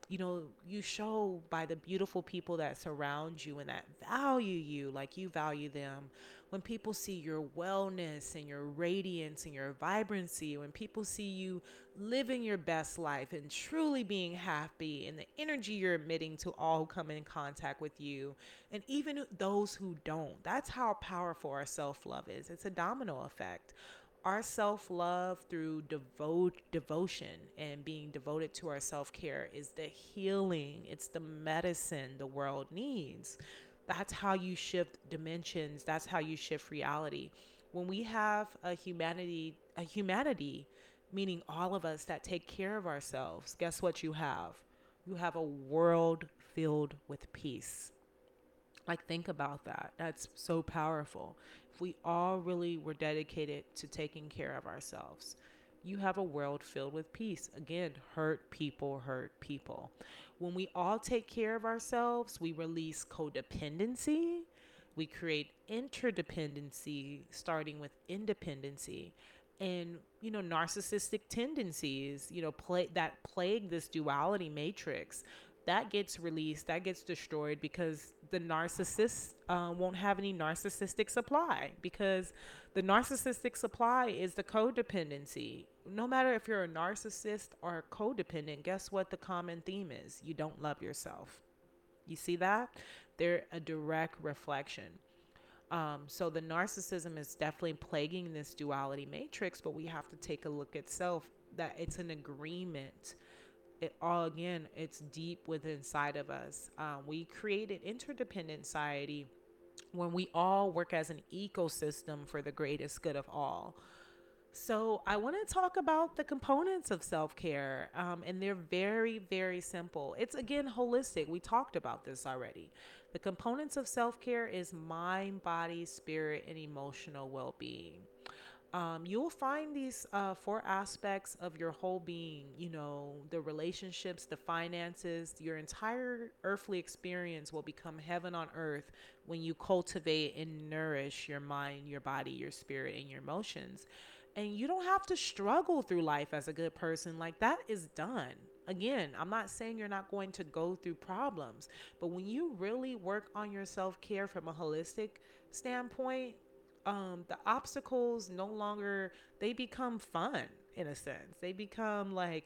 You know, you show by the beautiful people that surround you and that value you like you value them. When people see your wellness and your radiance and your vibrancy, when people see you living your best life and truly being happy, and the energy you're emitting to all who come in contact with you, and even those who don't, that's how powerful our self-love is. It's a domino effect. Our self-love through devotion and being devoted to our self-care is the healing. It's the medicine the world needs. That's how you shift dimensions. That's how you shift reality. When we have a humanity, meaning all of us that take care of ourselves, guess what you have? You have a world filled with peace. Like, think about that. That's so powerful. If we all really were dedicated to taking care of ourselves, you have a world filled with peace. Again, hurt people. When we all take care of ourselves, we release codependency. We create interdependency, starting with independency. And, you know, narcissistic tendencies, you know, plague this duality matrix. That gets released, that gets destroyed, because the narcissist won't have any narcissistic supply, because the narcissistic supply is the codependency. No matter if you're a narcissist or a codependent, guess what the common theme is? You don't love yourself. You see that? They're a direct reflection. So the narcissism is definitely plaguing this duality matrix, but we have to take a look at self, that it's an agreement. It all, again, it's deep within inside of us. We create an interdependent society when we all work as an ecosystem for the greatest good of all. So I want to talk about the components of self-care, and they're very, very simple. It's, again, holistic. We talked about this already. The components of self-care is mind, body, spirit, and emotional well-being. You'll find these four aspects of your whole being, you know, the relationships, the finances, your entire earthly experience will become heaven on earth when you cultivate and nourish your mind, your body, your spirit, and your emotions. And you don't have to struggle through life as a good person. Like, that is done. Again, I'm not saying you're not going to go through problems, but when you really work on your self-care from a holistic standpoint, the obstacles no longer, they become fun in a sense. They become like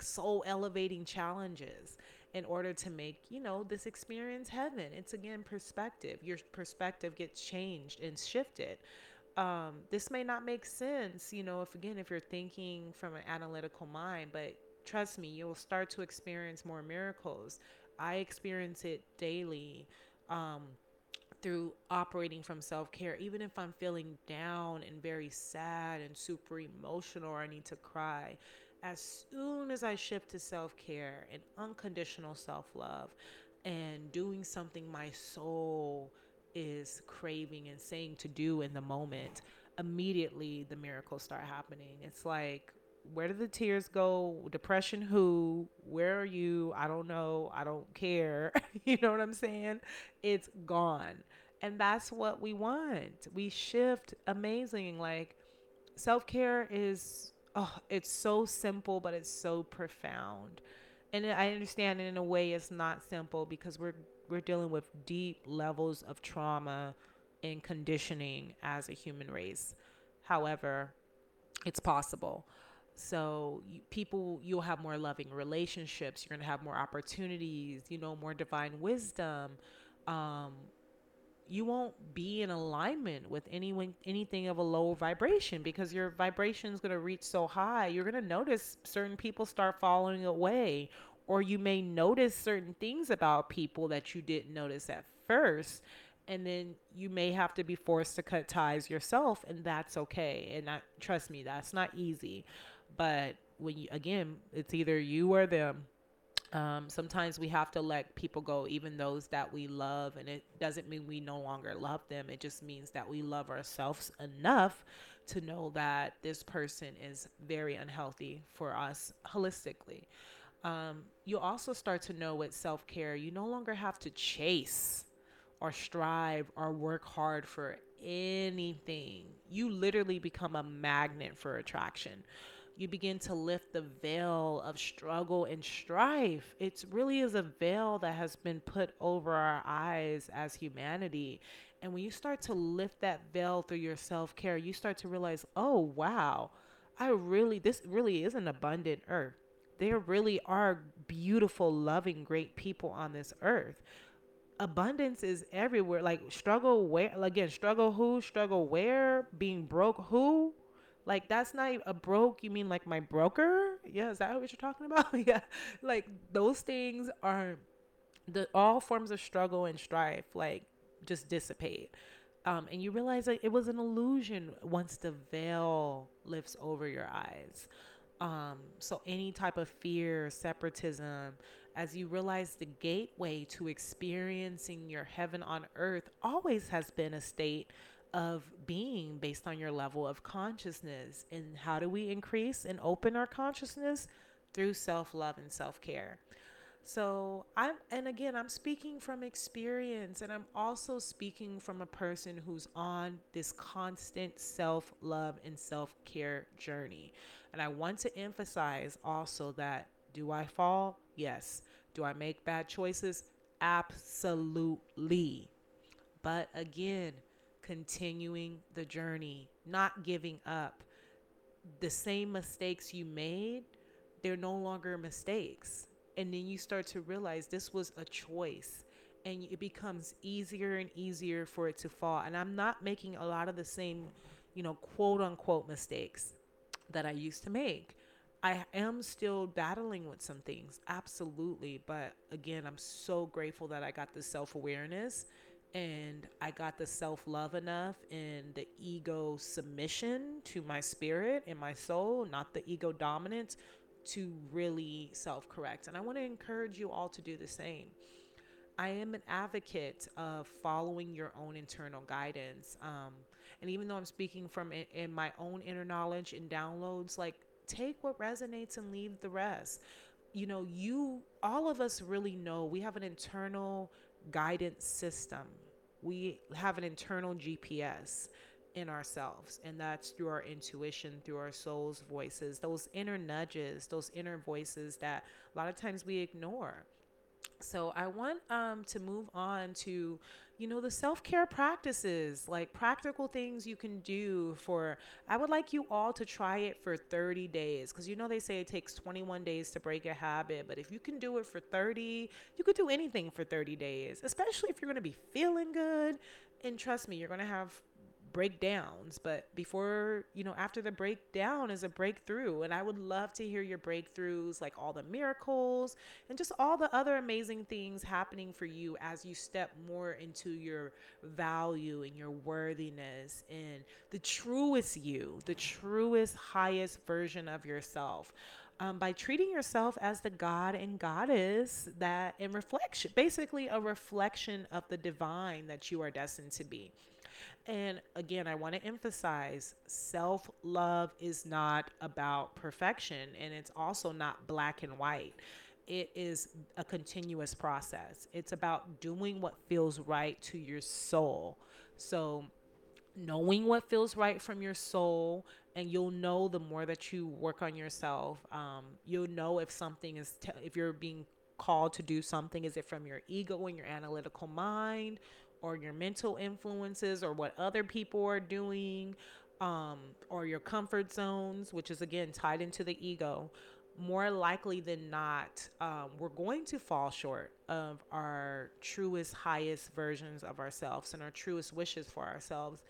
soul elevating challenges in order to make, you know, this experience heaven. It's, again, perspective. Your perspective gets changed and shifted. This may not make sense, you know, if you're thinking from an analytical mind, but trust me, you'll start to experience more miracles. I experience it daily. Through operating from self-care, even if I'm feeling down and very sad and super emotional, or I need to cry, as soon as I shift to self-care and unconditional self-love and doing something my soul is craving and saying to do in the moment, immediately the miracles start happening. It's like, where do the tears go? Depression, who? Where are you? I don't know. I don't care. You know what I'm saying? It's gone. And that's what we want. We shift amazing. Like, self-care is, oh, it's so simple, but it's so profound. And I understand in a way it's not simple because we're dealing with deep levels of trauma and conditioning as a human race. However, it's possible. So you'll have more loving relationships. You're going to have more opportunities, more divine wisdom. You won't be in alignment with anything of a low vibration because your vibration is going to reach so high. You're going to notice certain people start falling away, or you may notice certain things about people that you didn't notice at first. And then you may have to be forced to cut ties yourself, and that's okay. And trust me, that's not easy. But when it's either you or them. Sometimes we have to let people go, even those that we love. And it doesn't mean we no longer love them. It just means that we love ourselves enough to know that this person is very unhealthy for us holistically. You'll also start to know with self-care, you no longer have to chase or strive or work hard for anything. You literally become a magnet for attraction. You begin to lift the veil of struggle and strife. It really is a veil that has been put over our eyes as humanity. And when you start to lift that veil through your self-care, you start to realize, oh, wow, this really is an abundant earth. There really are beautiful, loving, great people on this earth. Abundance is everywhere. Like, struggle where? Again, struggle who? Struggle where? Being broke who? Like, that's not a broke. You mean like my broker? Yeah, is that what you're talking about? Yeah. Like, those things are all forms of struggle and strife, like, just dissipate. And you realize that it was an illusion once the veil lifts over your eyes. So any type of fear, separatism, as you realize the gateway to experiencing your heaven on earth always has been a state of being based on your level of consciousness. And how do we increase and open our consciousness? Through self-love and self-care. So I'm speaking from experience, and I'm also speaking from a person who's on this constant self-love and self-care journey. And I want to emphasize also that, do I fall? Yes. Do I make bad choices? Absolutely. But again, continuing the journey, not giving up. The same mistakes you made, they're no longer mistakes. And then you start to realize this was a choice, and it becomes easier and easier for it to fall. And I'm not making a lot of the same, quote unquote mistakes that I used to make. I am still battling with some things, absolutely. But again, I'm so grateful that I got the self-awareness, and I got the self-love enough and the ego submission to my spirit and my soul, not the ego dominance, to really self-correct. And I want to encourage you all to do the same. I am an advocate of following your own internal guidance. And even though I'm speaking from in my own inner knowledge and downloads, like, take what resonates and leave the rest. All of us really know we have an internal guidance system. We have an internal GPS in ourselves, and that's through our intuition, through our soul's voices, those inner nudges, those inner voices that a lot of times we ignore. So I want to move on to, the self-care practices, like practical things you can do I would like you all to try it for 30 days. Cause they say it takes 21 days to break a habit, but if you can do it for 30, you could do anything for 30 days, especially if you're going to be feeling good. And trust me, you're going to have breakdowns, but before after the breakdown is a breakthrough. And I would love to hear your breakthroughs, like all the miracles and just all the other amazing things happening for you as you step more into your value and your worthiness and the truest you, the truest, highest version of yourself. By treating yourself as the god and goddess that in reflection, basically a reflection of the divine that you are destined to be. And again, I want to emphasize self-love is not about perfection, and it's also not black and white. it is a continuous process. It's about doing what feels right to your soul. So knowing what feels right from your soul, and you'll know the more that you work on yourself, you'll know if something is, if you're being called to do something, is it from your ego and your analytical mind, or your mental influences, or what other people are doing, or your comfort zones, which is again tied into the ego. More likely than not, we're going to fall short of our truest, highest versions of ourselves and our truest wishes for ourselves.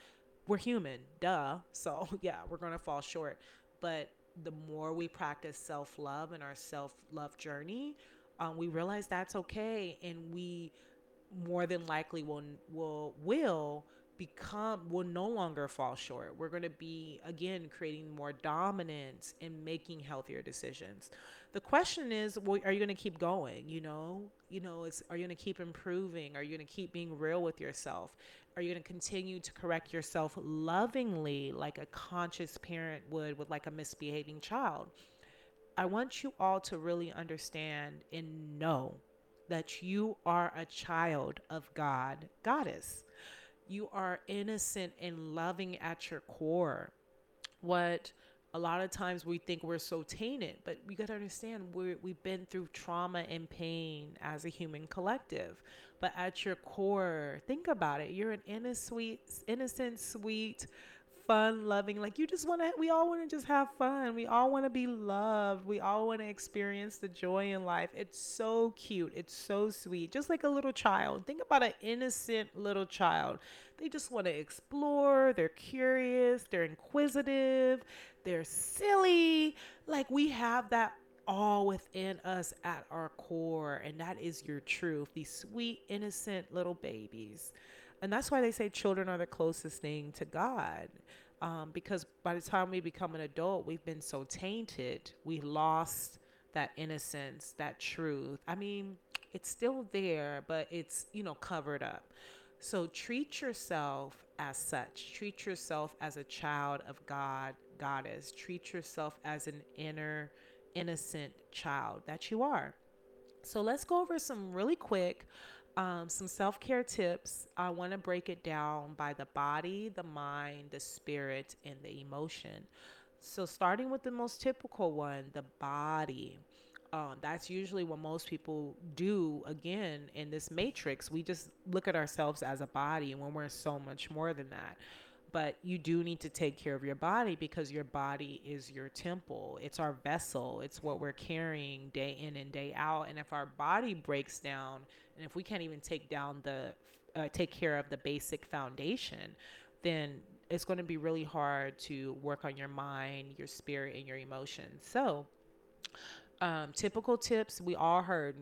We're human, duh. So yeah, we're going to fall short. But the more we practice self-love and our self-love journey, we realize that's okay. And we more than likely will no longer fall short. We're going to be, again, creating more dominance and making healthier decisions. The question is, well, are you going to keep going? Are you going to keep improving? Are you going to keep being real with yourself? Are you going to continue to correct yourself lovingly, like a conscious parent would with like a misbehaving child? I want you all to really understand and know that you are a child of God, goddess. You are innocent and loving at your core. What a lot of times we think we're so tainted, but we got to understand we've been through trauma and pain as a human collective. But at your core, think about it. You're an innocent, sweet, fun, loving. Like we all want to just have fun. We all want to be loved. We all want to experience the joy in life. It's so cute. It's so sweet. Just like a little child. Think about an innocent little child. They just want to explore. They're curious. They're inquisitive. They're silly. Like we have that all within us at our core. And that is your truth. These sweet, innocent little babies. And that's why they say children are the closest thing to God. Because by the time we become an adult, we've been so tainted. We lost that innocence, that truth. I mean, it's still there, but it's, covered up. So treat yourself as such. Treat yourself as a child of God, goddess. Treat yourself as an inner, innocent child that you are. So let's go over some really quick some self-care tips. I want to break it down by the body, the mind, the spirit, and the emotion. So starting with the most typical one, the body. That's usually what most people do, again, in this matrix. We just look at ourselves as a body when we're so much more than that. But you do need to take care of your body because your body is your temple. It's our vessel. It's what we're carrying day in and day out. And if our body breaks down, and if we can't even take care of the basic foundation, then it's going to be really hard to work on your mind, your spirit, and your emotions. So, typical tips we all heard: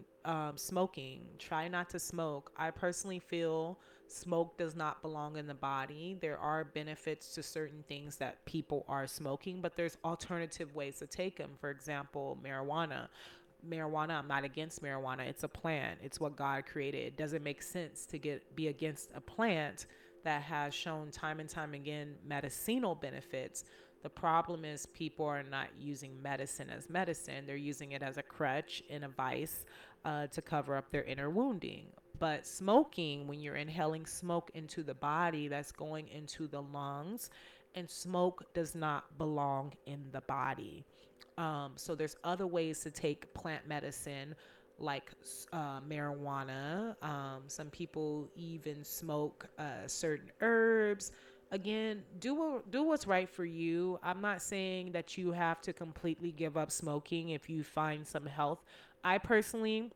smoking. Try not to smoke. I personally feel smoke does not belong in the body. There are benefits to certain things that people are smoking, but there's alternative ways to take them. For example, marijuana. I'm not against marijuana. It's a plant. It's what God created. It doesn't make sense to be against a plant that has shown time and time again medicinal benefits. The problem is people are not using medicine as medicine. They're using it as a crutch and a vice to cover up their inner wounding. But smoking, when you're inhaling smoke into the body, that's going into the lungs, and smoke does not belong in the body. So there's other ways to take plant medicine like marijuana. Some people even smoke certain herbs. Again, do what's right for you. I'm not saying that you have to completely give up smoking if you find some health. I personally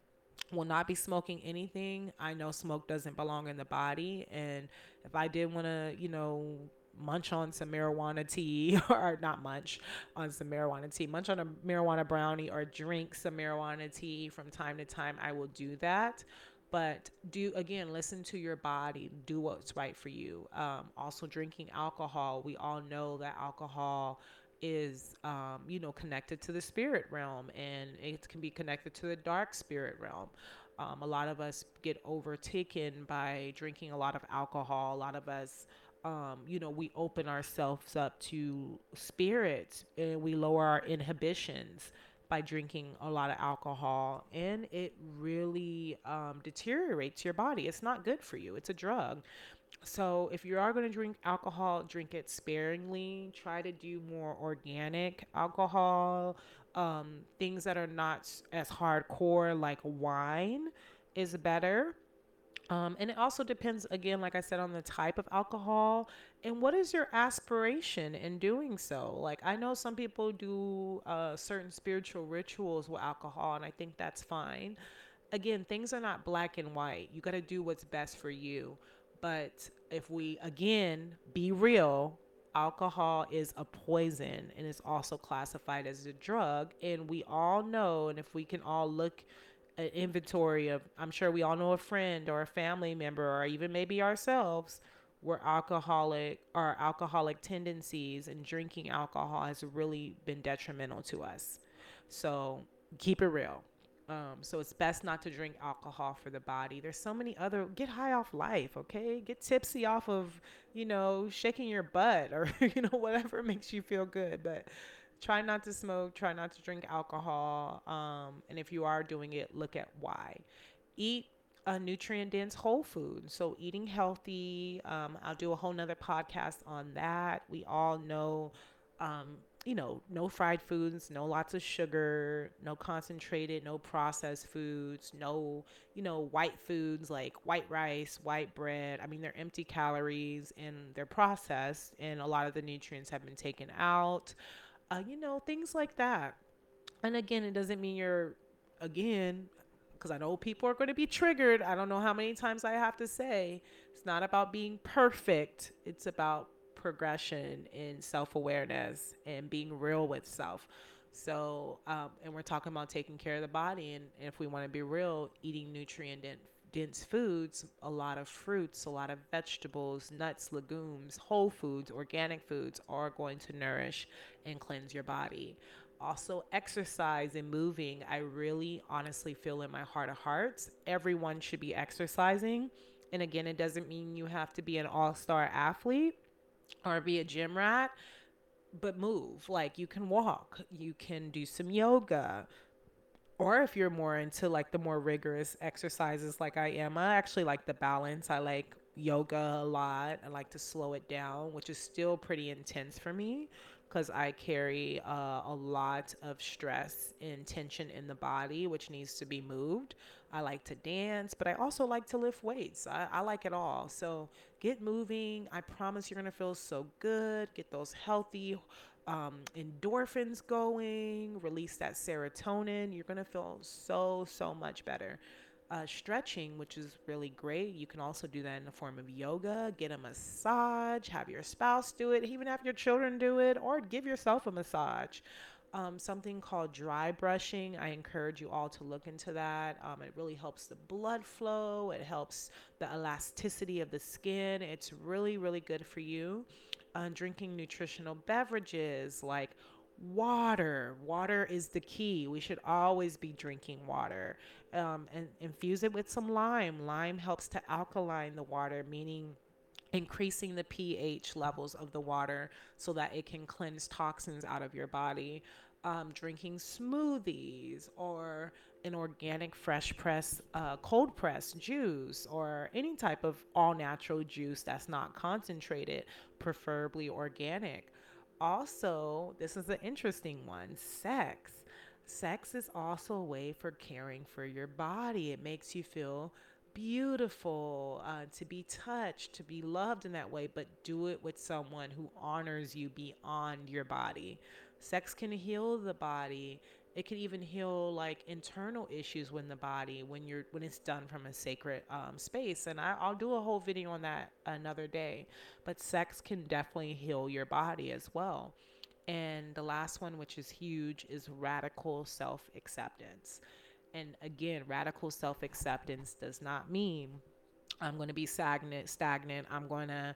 will not be smoking anything. I know smoke doesn't belong in the body. And if I did want to, munch on some marijuana tea munch on a marijuana brownie or drink some marijuana tea from time to time, I will do that. But listen to your body, do what's right for you. Also drinking alcohol. We all know that alcohol is, connected to the spirit realm, and it can be connected to the dark spirit realm. A lot of us get overtaken by drinking a lot of alcohol. A lot of us, we open ourselves up to spirits and we lower our inhibitions. by drinking a lot of alcohol, and it really deteriorates your body. It's not good for you. It's a drug. So if you are going to drink alcohol, drink it sparingly. Try to do more organic alcohol. Things that are not as hardcore, like wine, is better. And it also depends, again, like I said, on the type of alcohol and what is your aspiration in doing so. Like, I know some people do certain spiritual rituals with alcohol, and I think that's fine. Again, things are not black and white. You got to do what's best for you. But if we, again, be real, alcohol is a poison, and it's also classified as a drug. And we all know, and if we can all look an inventory of, I'm sure we all know a friend or a family member, or even maybe ourselves, where alcoholic or alcoholic tendencies and drinking alcohol has really been detrimental to us. So keep it real. So it's best not to drink alcohol for the body. There's so many other, get high off life, okay? Get tipsy off of, shaking your butt or, whatever makes you feel good. But try not to smoke, try not to drink alcohol. And if you are doing it, look at why. Eat a nutrient-dense whole food. So eating healthy, I'll do a whole nother podcast on that. We all know, no fried foods, no lots of sugar, no concentrated, no processed foods, no, white foods like white rice, white bread. I mean, they're empty calories and they're processed, and a lot of the nutrients have been taken out, things like that. And again, it doesn't mean because I know people are going to be triggered. I don't know how many times I have to say, it's not about being perfect. It's about progression in self-awareness and being real with self. So, and we're talking about taking care of the body. And if we want to be real, eating nutrient-dense foods, a lot of fruits, a lot of vegetables, nuts, legumes, whole foods, organic foods are going to nourish and cleanse your body. Also, exercise and moving. I really honestly feel in my heart of hearts, everyone should be exercising. And again, it doesn't mean you have to be an all-star athlete or be a gym rat, but move. Like, you can walk, you can do some yoga, or if you're more into like the more rigorous exercises like I am, I actually like the balance. I like yoga a lot. I like to slow it down, which is still pretty intense for me because I carry a lot of stress and tension in the body, which needs to be moved. I like to dance, but I also like to lift weights. I like it all. So get moving. I promise you're going to feel so good. Get those healthy endorphins going. Release that serotonin. You're going to feel so, so much better. Stretching, which is really great. You can also do that in the form of yoga. Get a massage. Have your spouse do it. Even have your children do it, or give yourself a massage. Something called dry brushing. I encourage you all to look into that. It really helps the blood flow. It helps the elasticity of the skin. It's really, really good for you. Drinking nutritional beverages like water. Water is the key. We should always be drinking water. And infuse it with some lime. Lime helps to alkaline the water, meaning increasing the pH levels of the water so that it can cleanse toxins out of your body. Drinking smoothies or an organic fresh press, cold press juice, or any type of all natural juice that's not concentrated, preferably organic. Also, this is an interesting one, sex. Sex is also a way for caring for your body. It makes you feel beautiful, to be touched, to be loved in that way, but do it with someone who honors you beyond your body. Sex can heal the body. It can even heal like internal issues in the body when it's done from a sacred space. And I'll do a whole video on that another day, but sex can definitely heal your body as well. And the last one, which is huge, is radical self-acceptance. And again, radical self-acceptance does not mean I'm going to be stagnant. I'm going to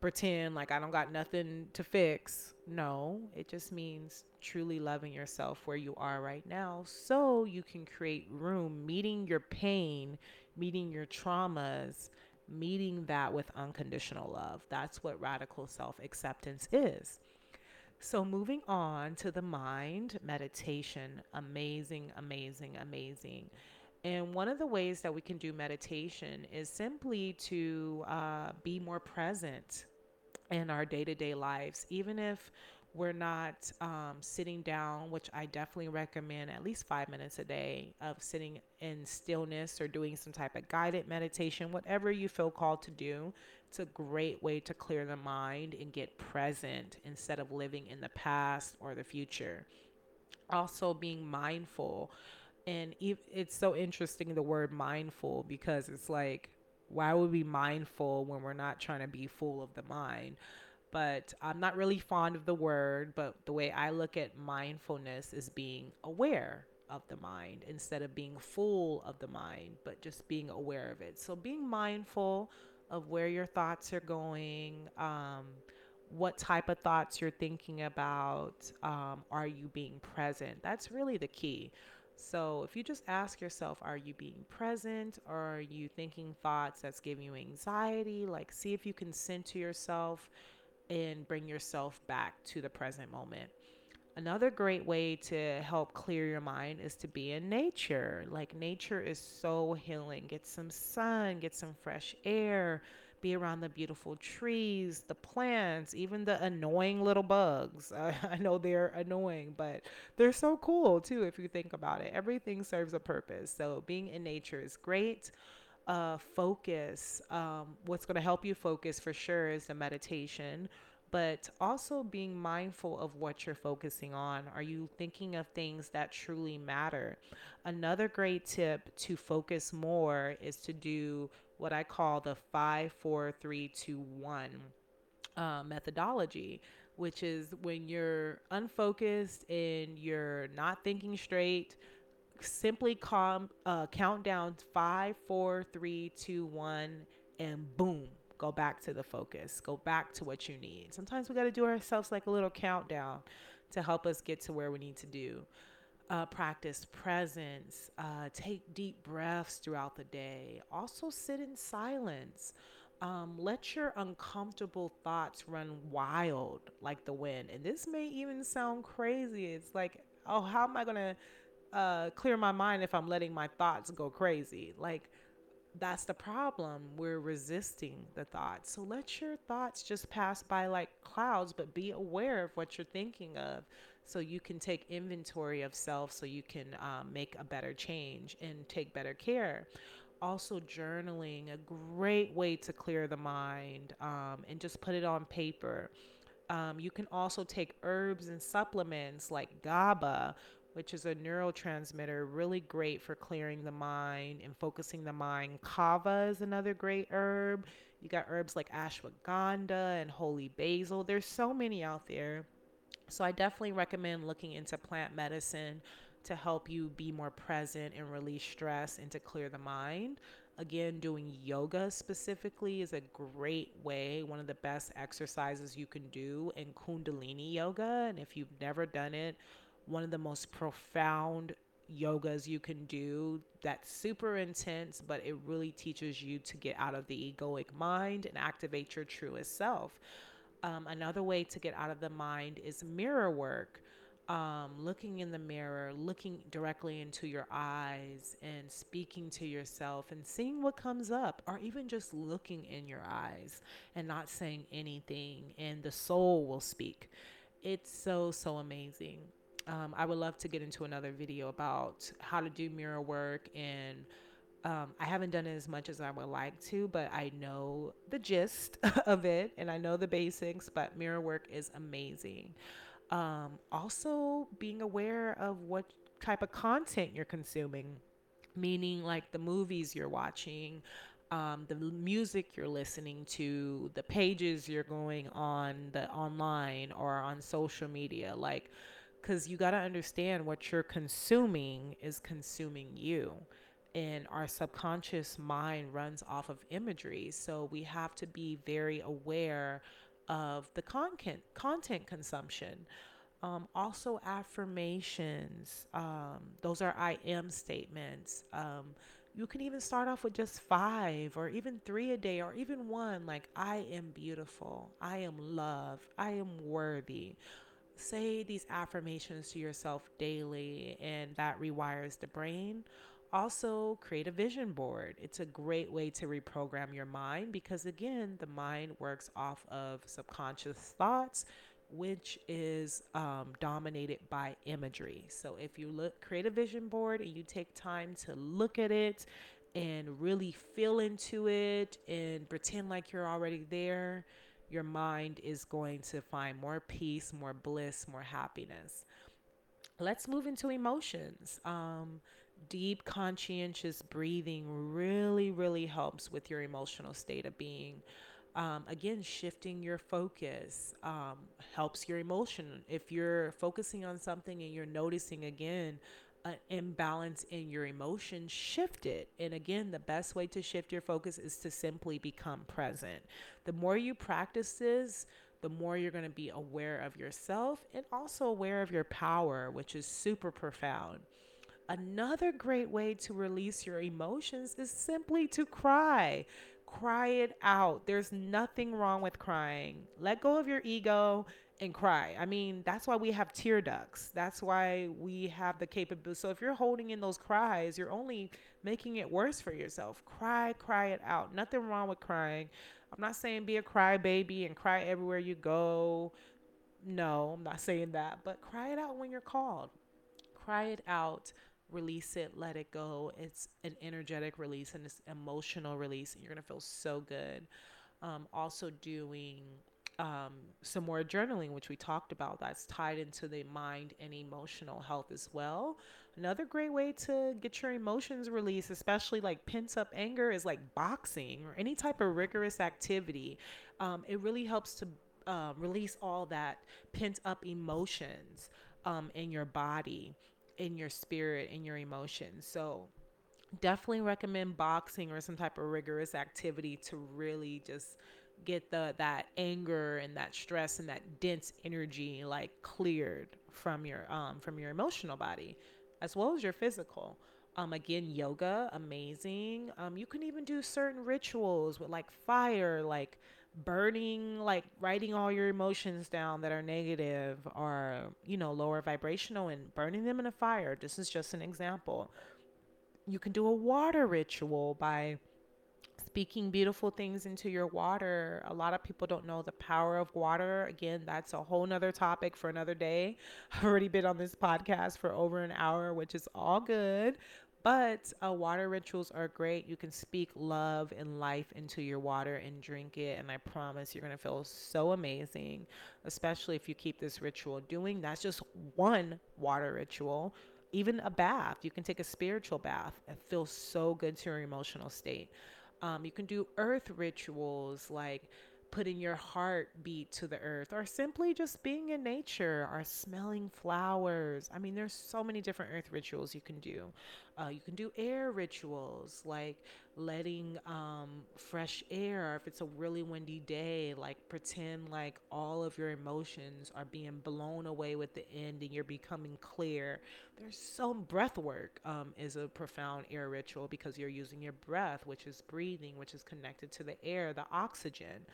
pretend like I don't got nothing to fix. No, it just means truly loving yourself where you are right now so you can create room, meeting your pain, meeting your traumas, meeting that with unconditional love. That's what radical self-acceptance is. So moving on to the mind meditation, amazing, amazing, amazing. And one of the ways that we can do meditation is simply to be more present in our day-to-day lives, even if we're not sitting down, which I definitely recommend at least 5 minutes a day of sitting in stillness or doing some type of guided meditation, whatever you feel called to do. It's a great way to clear the mind and get present instead of living in the past or the future. Also being mindful. And it's so interesting, the word mindful, because it's like, why would we be mindful when we're not trying to be full of the mind? But I'm not really fond of the word, but the way I look at mindfulness is being aware of the mind instead of being full of the mind, but just being aware of it. So being mindful of where your thoughts are going, what type of thoughts you're thinking about, are you being present? That's really the key. So if you just ask yourself, are you being present? Or are you thinking thoughts that's giving you anxiety? Like, see if you can center yourself and bring yourself back to the present moment. Another great way to help clear your mind is to be in nature. Like, nature is so healing. Get some sun, get some fresh air, be around the beautiful trees, the plants, even the annoying little bugs. I know they're annoying, but they're so cool too if you think about it. Everything serves a purpose. So being in nature is great. Focus. What's going to help you focus for sure is the meditation, but also being mindful of what you're focusing on. Are you thinking of things that truly matter? Another great tip to focus more is to do what I call the 5-4-3-2-1 methodology, which is when you're unfocused and you're not thinking straight, simply count down 5, 4, 3, 2, 1, and boom, go back to the focus, go back to what you need. Sometimes we got to do ourselves like a little countdown to help us get to where we need to do. Practice presence, take deep breaths throughout the day. Also sit in silence. Let your uncomfortable thoughts run wild like the wind. And this may even sound crazy. It's like, oh, how am I going to clear my mind if I'm letting my thoughts go crazy? Like, that's the problem. We're resisting the thoughts. So let your thoughts just pass by like clouds, but be aware of what you're thinking of so you can take inventory of self, so you can make a better change and take better care. Also journaling, a great way to clear the mind, and just put it on paper. You can also take herbs and supplements like GABA, which is a neurotransmitter, really great for clearing the mind and focusing the mind. Kava is another great herb. You got herbs like ashwagandha and holy basil. There's so many out there. So I definitely recommend looking into plant medicine to help you be more present and release stress and to clear the mind. Again, doing yoga specifically is a great way, one of the best exercises you can do, in Kundalini yoga. And if you've never done it, one of the most profound yogas you can do, that's super intense, but it really teaches you to get out of the egoic mind and activate your truest self. Another way to get out of the mind is mirror work. Looking in the mirror, looking directly into your eyes and speaking to yourself and seeing what comes up, or even just looking in your eyes and not saying anything, and the soul will speak. It's so, so amazing. I would love to get into another video about how to do mirror work, and I haven't done it as much as I would like to, but I know the gist of it and I know the basics, but mirror work is amazing. Also being aware of what type of content you're consuming, meaning like the movies you're watching, the music you're listening to, the pages you're going on the online or on social media, like, because you got to understand what you're consuming is consuming you, and our subconscious mind runs off of imagery. So we have to be very aware of the content consumption. Also affirmations. Those are I am statements. You can even start off with just 5 or even 3 a day, or even one, like I am beautiful, I am loved, I am worthy. say these affirmations to yourself daily, and that rewires the brain. Also, create a vision board. It's a great way to reprogram your mind because, again, the mind works off of subconscious thoughts, which is dominated by imagery. So if you create a vision board and you take time to look at it and really feel into it and pretend like you're already there, your mind is going to find more peace, more bliss, more happiness. Let's move into emotions. Deep conscientious breathing really, really helps with your emotional state of being. Again, shifting your focus helps your emotion. If you're focusing on something and you're noticing, again, an imbalance in your emotion, shift it. And again, the best way to shift your focus is to simply become present. The more you practice this, the more you're going to be aware of yourself and also aware of your power, which is super profound. Another great way to release your emotions is simply to cry. Cry it out. There's nothing wrong with crying. Let go of your ego and cry. I mean, that's why we have tear ducts. That's why we have the capability. So if you're holding in those cries, you're only making it worse for yourself. Cry it out. Nothing wrong with crying. I'm not saying be a crybaby and cry everywhere you go. No, I'm not saying that, but cry it out when you're called. Cry it out. Release it, let it go. It's an energetic release and it's emotional release, and you're going to feel so good. Also doing some more journaling, which we talked about, that's tied into the mind and emotional health as well. Another great way to get your emotions released, especially like pent up anger, is like boxing or any type of rigorous activity. It really helps to release all that pent up emotions in your body, in your spirit, in your emotions. So definitely recommend boxing or some type of rigorous activity to really just get that anger and that stress and that dense energy like cleared from your emotional body as well as your physical. Again, yoga, amazing. You can even do certain rituals with like fire, like burning, like writing all your emotions down that are negative or, you know, lower vibrational, and burning them in a fire. This is just an example. You can do a water ritual by speaking beautiful things into your water. A lot of people don't know the power of water. Again, that's a whole nother topic for another day. I've already been on this podcast for over an hour, which is all good. But water rituals are great. You can speak love and life into your water and drink it. And I promise you're going to feel so amazing, especially if you keep this ritual doing. That's just one water ritual. Even a bath. You can take a spiritual bath. It feels so good to your emotional state. You can do earth rituals like putting your heartbeat to the earth, or simply just being in nature, or smelling flowers. I mean, there's so many different earth rituals you can do. You can do air rituals like letting fresh air, or if it's a really windy day, like pretend like all of your emotions are being blown away with the end and you're becoming clear. There's some breath work is a profound air ritual because you're using your breath, which is breathing, which is connected to the air, the oxygen.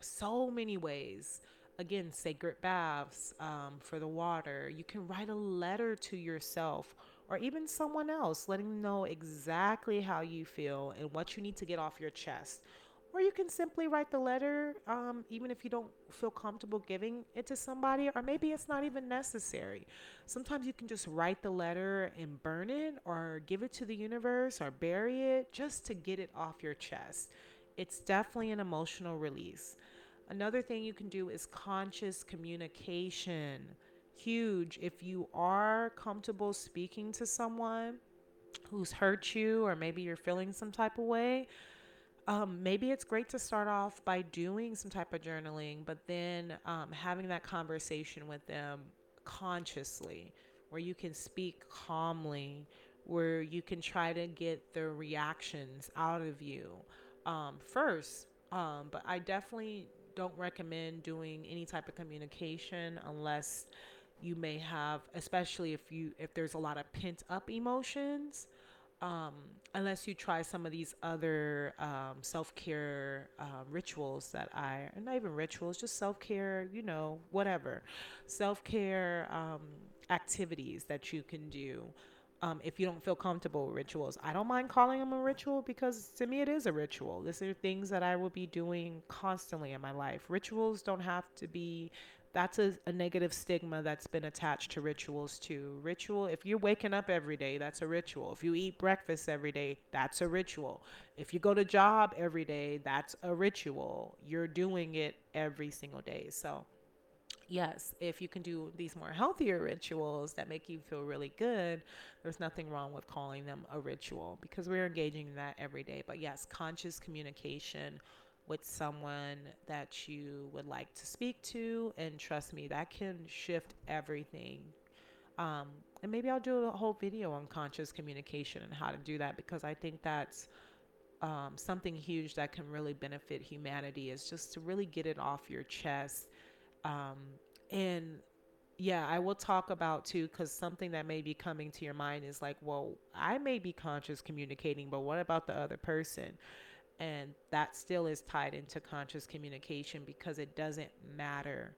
So many ways. Again, sacred baths for the water. You can write a letter to yourself or even someone else, letting them know exactly how you feel and what you need to get off your chest. Or you can simply write the letter, even if you don't feel comfortable giving it to somebody, or maybe it's not even necessary. Sometimes you can just write the letter and burn it, or give it to the universe, or bury it, just to get it off your chest. It's definitely an emotional release. Another thing you can do is conscious communication. Huge. If you are comfortable speaking to someone who's hurt you, or maybe you're feeling some type of way, maybe it's great to start off by doing some type of journaling, but then having that conversation with them consciously, where you can speak calmly, where you can try to get the reactions out of you first. But I definitely don't recommend doing any type of communication unless you may have, especially if there's a lot of pent up emotions, unless you try some of these other self-care rituals that not even rituals, just self-care, whatever, self-care activities that you can do. If you don't feel comfortable with rituals, I don't mind calling them a ritual because to me it is a ritual. These are things that I will be doing constantly in my life. Rituals don't have to be, that's a negative stigma that's been attached to rituals too. Ritual, if you're waking up every day, that's a ritual. If you eat breakfast every day, that's a ritual. If you go to job every day, that's a ritual. You're doing it every single day. So yes, if you can do these more healthier rituals that make you feel really good, there's nothing wrong with calling them a ritual because we're engaging in that every day. But yes, conscious communication with someone that you would like to speak to. And trust me, that can shift everything. And maybe I'll do a whole video on conscious communication and how to do that because I think that's something huge that can really benefit humanity, is just to really get it off your chest. And yeah, I will talk about too, because something that may be coming to your mind is like, well, I may be conscious communicating, but what about the other person? And that still is tied into conscious communication because it doesn't matter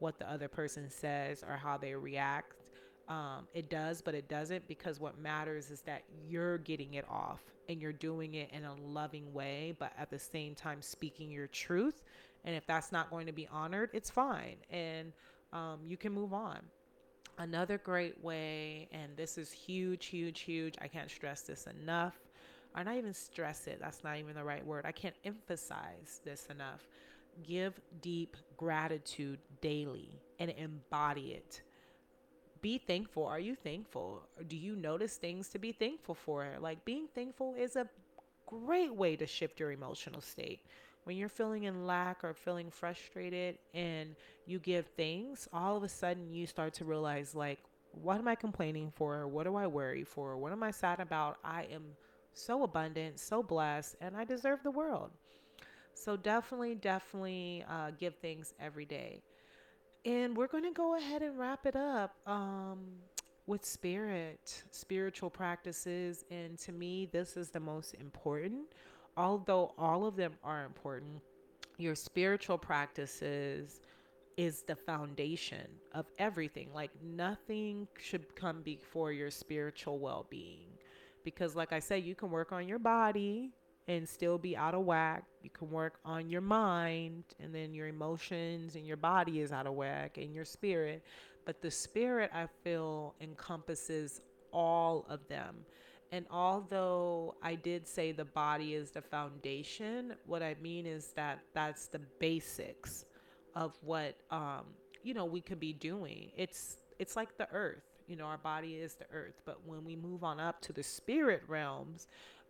what the other person says or how they react. It does, but it doesn't, because what matters is that you're getting it off and you're doing it in a loving way, but at the same time speaking your truth. And if that's not going to be honored, it's fine. And you can move on. Another great way, and this is huge, huge, huge. I can't stress this enough. Or not even stress it. That's not even the right word. I can't emphasize this enough. Give deep gratitude daily and embody it. Be thankful. Are you thankful? Do you notice things to be thankful for? Like, being thankful is a great way to shift your emotional state. When you're feeling in lack or feeling frustrated and you give thanks, all of a sudden you start to realize, like, what am I complaining for? What do I worry for? What am I sad about? I am so abundant, so blessed, and I deserve the world. So definitely give thanks every day. And we're going to go ahead and wrap it up with spiritual practices. And to me, this is the most important. Although all of them are important, your spiritual practices is the foundation of everything. Like, nothing should come before your spiritual well-being, because like I said, you can work on your body and still be out of whack. You can work on your mind, and then your emotions and your body is out of whack, and your spirit. But the spirit, I feel, encompasses all of them. And although I did say the body is the foundation, what I mean is that that's the basics of what, we could be doing. It's like the earth, our body is the earth. But when we move on up to the spirit realms,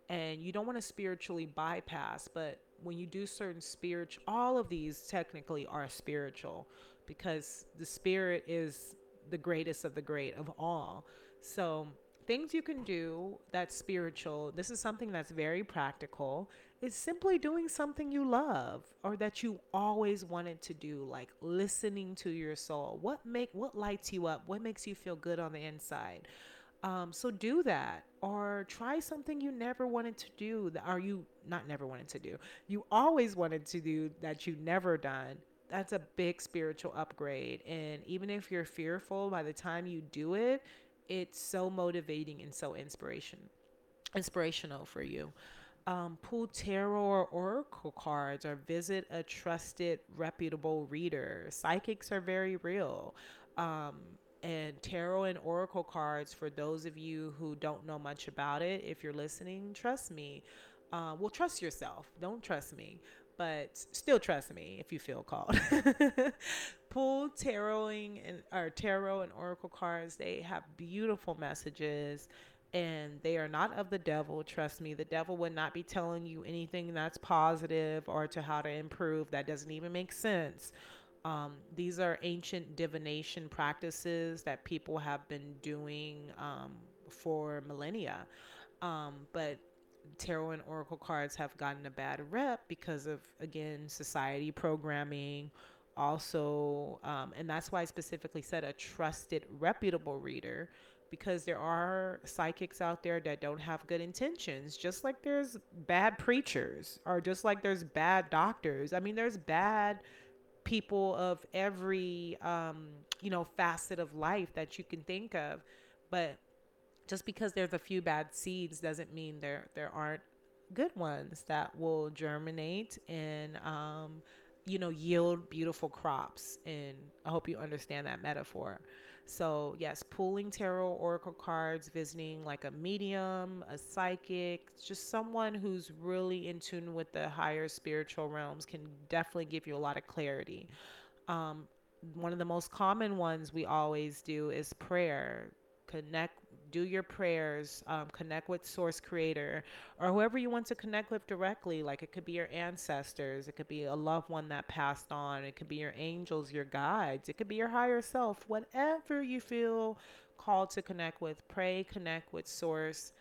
and you don't want to spiritually bypass, but when you do certain all of these technically are spiritual, because the spirit is the greatest of the great of all. So things you can do that's spiritual. This is something that's very practical. It's simply doing something you love or that you always wanted to do, like listening to your soul. What lights you up? What makes you feel good on the inside? So do that, or try something you never wanted to do that, or you not never wanted to do. You always wanted to do that you never done. That's a big spiritual upgrade. And even if you're fearful, by the time you do it, it's so motivating and so inspirational for you. Pull tarot or oracle cards, or visit a trusted, reputable reader. Psychics are very real. And tarot and oracle cards, for those of you who don't know much about it, if you're listening, trust me. Well, trust yourself. Don't trust me, but still trust me if you feel called. Pull tarot and oracle cards. They have beautiful messages, and they are not of the devil. Trust me, the devil would not be telling you anything that's positive or to how to improve. That doesn't even make sense. These are ancient divination practices that people have been doing for millennia. But tarot and oracle cards have gotten a bad rep because of, again, society programming. Also, and that's why I specifically said a trusted, reputable reader, because there are psychics out there that don't have good intentions, just like there's bad preachers or just like there's bad doctors. I mean, there's bad people of every, facet of life that you can think of. But just because there's a few bad seeds doesn't mean there aren't good ones that will germinate and, yield beautiful crops. And I hope you understand that metaphor. So yes, pulling tarot oracle cards, visiting like a medium, a psychic, just someone who's really in tune with the higher spiritual realms can definitely give you a lot of clarity. One of the most common ones we always do is prayer. Do your prayers, connect with source creator or whoever you want to connect with directly. Like it could be your ancestors. It could be a loved one that passed on. It could be your angels, your guides. It could be your higher self, whatever you feel called to connect with. Pray, connect with source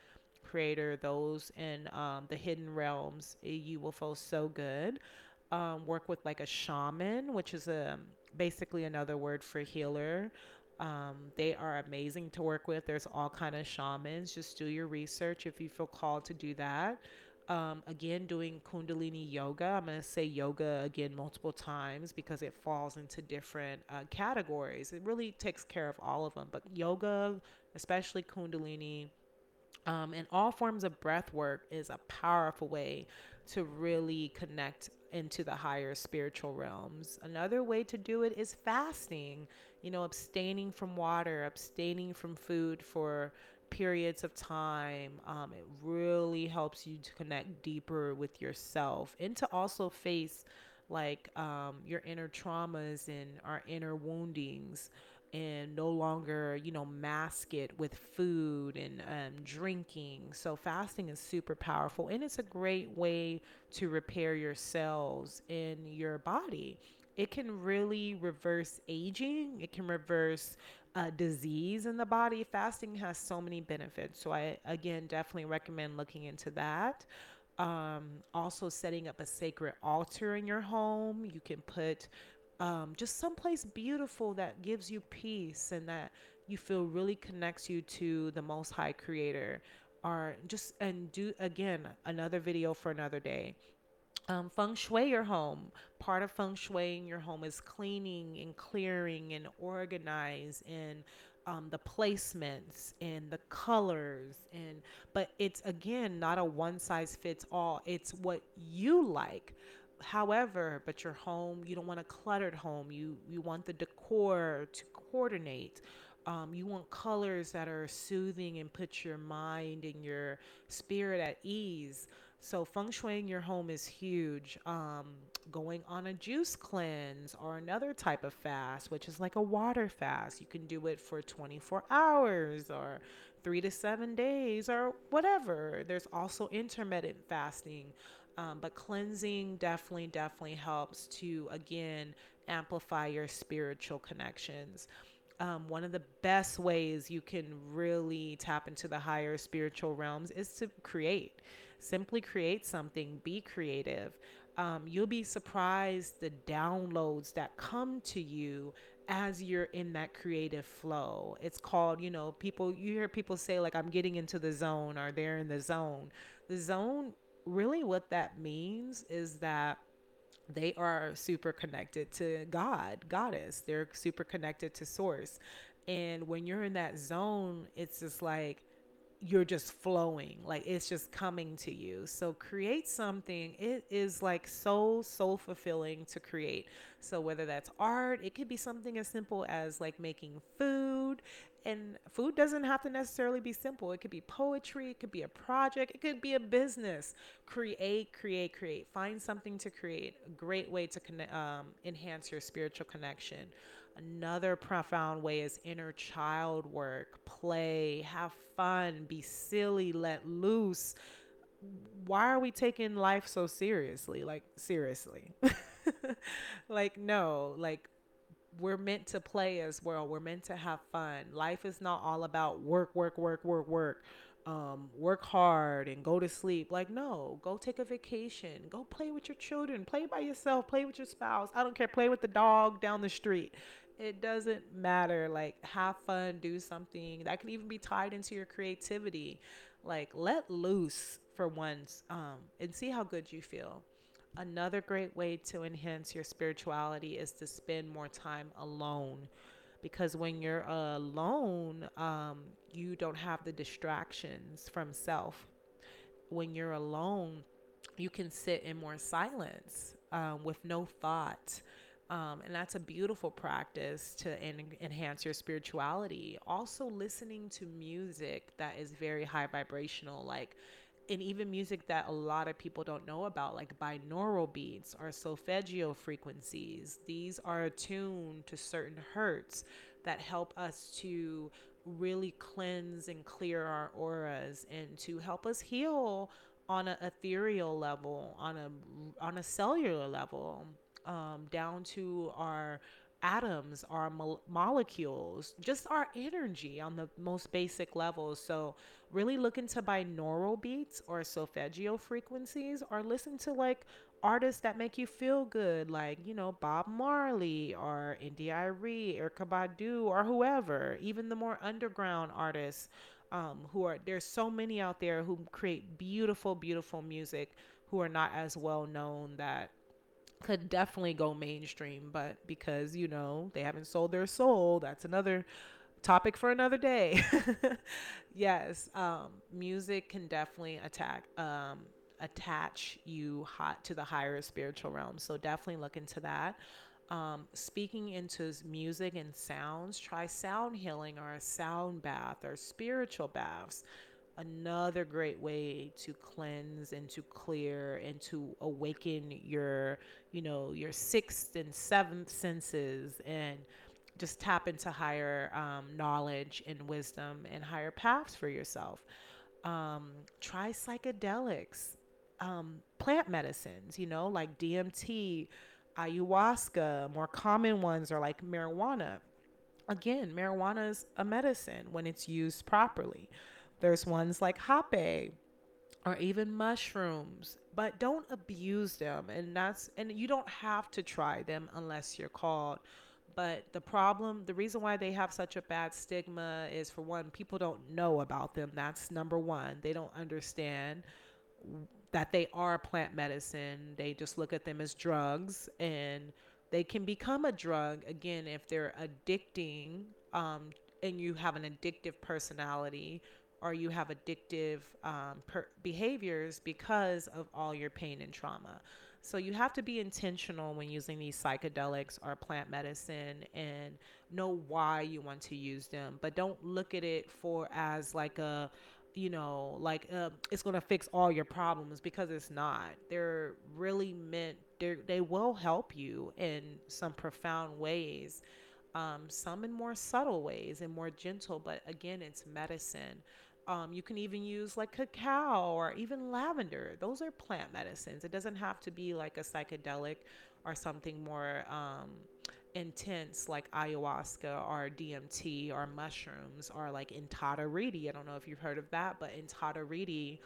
creator, those in the hidden realms. You will feel so good. Work with like a shaman, which is basically another word for healer. They are amazing to work with. There's all kinds of shamans. Just do your research if you feel called to do that. Again, doing Kundalini yoga. I'm going to say yoga again multiple times because it falls into different categories. It really takes care of all of them, but yoga, especially Kundalini, and all forms of breath work is a powerful way to really connect into the higher spiritual realms. Another way to do it is fasting, abstaining from water, abstaining from food for periods of time. It really helps you to connect deeper with yourself and to also face your inner traumas and our inner woundings and no longer, mask it with food and drinking. So fasting is super powerful and it's a great way to repair your cells in your body. It can really reverse aging. It can reverse disease in the body. Fasting has so many benefits. So I, again, definitely recommend looking into that. Also setting up a sacred altar in your home. You can put just someplace beautiful that gives you peace and that you feel really connects you to the Most High Creator. Another video for another day. Feng shui your home. Part of feng shui in your home is cleaning and clearing and organize and the placements and the colors. But it's, again, not a one size fits all. It's what you like. However, but your home, you don't want a cluttered home. You want the decor to coordinate. You want colors that are soothing and put your mind and your spirit at ease. So feng shui in your home is huge. Going on a juice cleanse or another type of fast, which is like a water fast. You can do it for 24 hours or 3 to 7 days or whatever. There's also intermittent fasting. But cleansing definitely helps to, again, amplify your spiritual connections. One of the best ways you can really tap into the higher spiritual realms is to create. Simply create something. Be creative. You'll be surprised the downloads that come to you as you're in that creative flow. It's called, you hear people say like, I'm getting into the zone or they're in the zone. The zone, really what that means is that they are super connected to God, goddess. They're super connected to source. And when you're in that zone, it's just like, you're just flowing, like it's just coming to you. So create something. It is like so fulfilling to create. So whether that's art, it could be something as simple as like making food, and food doesn't have to necessarily be simple. It could be poetry, it could be a project, it could be a business. Create, find something to create. A great way to enhance your spiritual connection. Another profound way is inner child work. Play, have fun, be silly, let loose. Why are we taking life so seriously? Like, seriously. No, we're meant to play as well. We're meant to have fun. Life is not all about work. Work hard and go to sleep. No, go take a vacation. Go play with your children. Play by yourself. Play with your spouse. I don't care. Play with the dog down the street. It doesn't matter. Like, have fun, do something. That could even be tied into your creativity. Like, let loose for once, and see how good you feel. Another great way to enhance your spirituality is to spend more time alone. Because when you're alone, you don't have the distractions from self. When you're alone, you can sit in more silence with no thought. And that's a beautiful practice to enhance your spirituality. Also, listening to music that is very high vibrational, like, and even music that a lot of people don't know about, like binaural beats or solfeggio frequencies. These are attuned to certain hertz that help us to really cleanse and clear our auras and to help us heal on an ethereal level, on a cellular level, down to our atoms, our molecules, just our energy on the most basic levels. So really look into binaural beats or solfeggio frequencies, or listen to like artists that make you feel good, like, you know, Bob Marley or Ndiyiree, Erykah Badu, or whoever. Even the more underground artists, there's so many out there who create beautiful, beautiful music who are not as well known, that could definitely go mainstream, but because, you know, they haven't sold their soul, that's another topic for another day. Yes, music can definitely attach you to the higher spiritual realm, so definitely look into that. Speaking into music and sounds, try sound healing or a sound bath or spiritual baths. Another great way to cleanse and to clear and to awaken your sixth and seventh senses, and just tap into higher knowledge and wisdom and higher paths for yourself. Try psychedelics, plant medicines, like DMT, ayahuasca. More common ones are like marijuana. Again, marijuana is a medicine when it's used properly. There's ones like hape or even mushrooms, but don't abuse them. And you don't have to try them unless you're called. But the reason why they have such a bad stigma is, for one, people don't know about them. That's number one. They don't understand that they are plant medicine. They just look at them as drugs, and they can become a drug again if they're addicting, and you have an addictive personality, or you have addictive behaviors because of all your pain and trauma. So you have to be intentional when using these psychedelics or plant medicine, and know why you want to use them. But don't look at it as it's going to fix all your problems, because it's not. They're really meant, they will help you in some profound ways, some in more subtle ways and more gentle. But again, it's medicine. You can even use like cacao or even lavender. Those are plant medicines. It doesn't have to be like a psychedelic or something more intense like ayahuasca or DMT or mushrooms, or like Intata Reedy. I don't know if you've heard of that, but Intata Reedy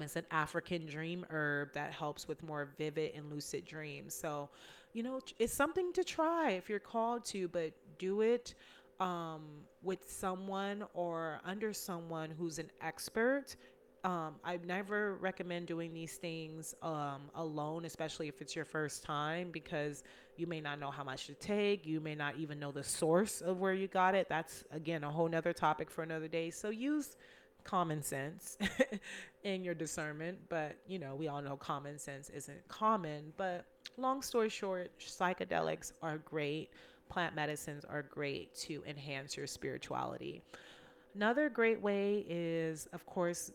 is an African dream herb that helps with more vivid and lucid dreams. So, it's something to try if you're called to, but do it with someone or under someone who's an expert. I never recommend doing these things alone, especially if it's your first time, because you may not know how much to take. You may not even know the source of where you got it. That's, again, a whole nother topic for another day. So use common sense in your discernment. But, we all know common sense isn't common. But long story short, psychedelics are great. Plant medicines are great to enhance your spirituality. Another great way is, of course,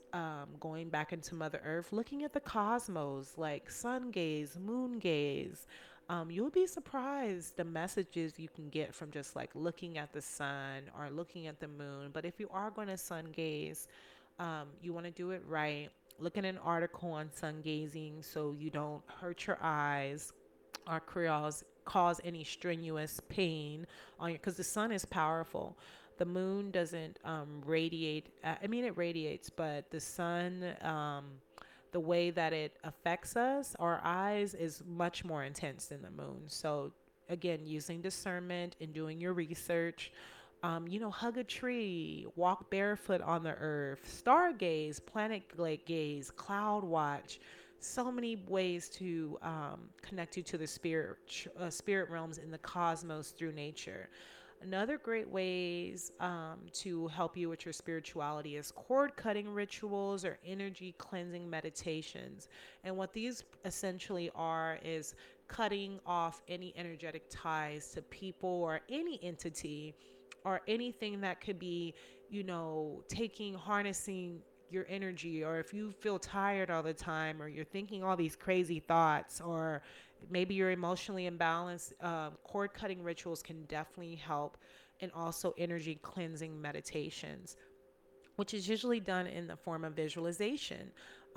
going back into Mother Earth, looking at the cosmos, like sun gaze, moon gaze. You'll be surprised the messages you can get from just like looking at the sun or looking at the moon. But if you are going to sun gaze, you want to do it right. Look at an article on sun gazing so you don't hurt your eyes or cause any strenuous pain on you, because the sun is powerful. The moon doesn't radiate. It radiates, but the sun, the way that it affects us, our eyes, is much more intense than the moon. So again, using discernment and doing your research. Hug a tree, walk barefoot on the earth, stargaze, planet gaze, cloud watch. So many ways to connect you to the spirit realms in the cosmos through nature. Another great ways to help you with your spirituality is cord cutting rituals or energy cleansing meditations. And what these essentially are is cutting off any energetic ties to people or any entity or anything that could be, harnessing your energy, or if you feel tired all the time, or you're thinking all these crazy thoughts, or maybe you're emotionally imbalanced, cord cutting rituals can definitely help. And also energy cleansing meditations, which is usually done in the form of visualization.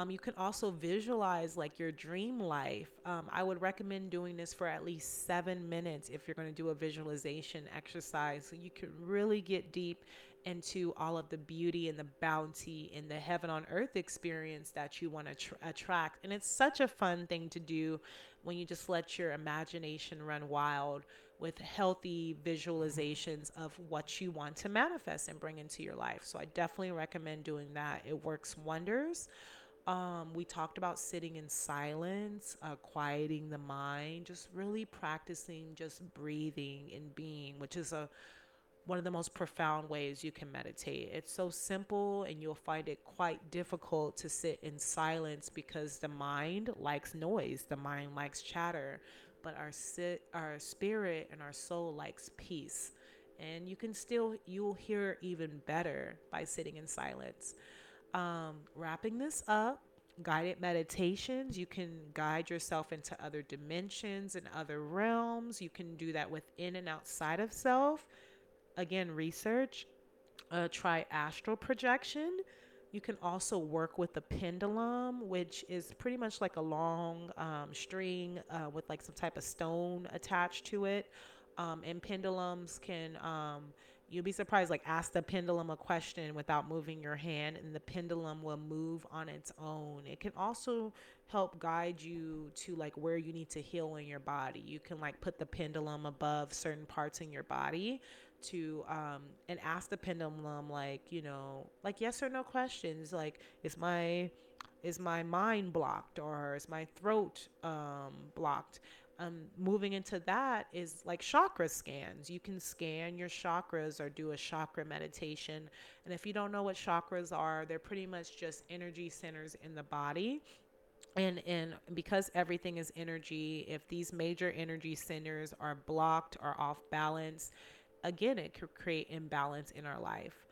You can also visualize like your dream life. I would recommend doing this for at least 7 minutes if you're going to do a visualization exercise, so you can really get deep into all of the beauty and the bounty and the heaven on earth experience that you want to attract. And it's such a fun thing to do when you just let your imagination run wild with healthy visualizations of what you want to manifest and bring into your life. So I definitely recommend doing that. It works wonders. We talked about sitting in silence, quieting the mind, just really practicing just breathing and being, which is one of the most profound ways you can meditate. It's so simple, and you'll find it quite difficult to sit in silence because the mind likes noise, the mind likes chatter, but our spirit and our soul likes peace. And you'll hear even better by sitting in silence. Wrapping this up, guided meditations. You can guide yourself into other dimensions and other realms. You can do that within and outside of self. Again, research, try astral projection. You can also work with the pendulum, which is pretty much like a long string with like some type of stone attached to it. And pendulums can, you'll be surprised, like ask the pendulum a question without moving your hand, and the pendulum will move on its own. It can also help guide you to like where you need to heal in your body. You can like put the pendulum above certain parts in your body to and ask the pendulum like yes or no questions, like is my mind blocked, or is my throat blocked? Moving into that is like chakra scans. You can scan your chakras or do a chakra meditation. And if you don't know what chakras are, they're pretty much just energy centers in the body. And because everything is energy, if these major energy centers are blocked or off balance, again, it could create imbalance in our life.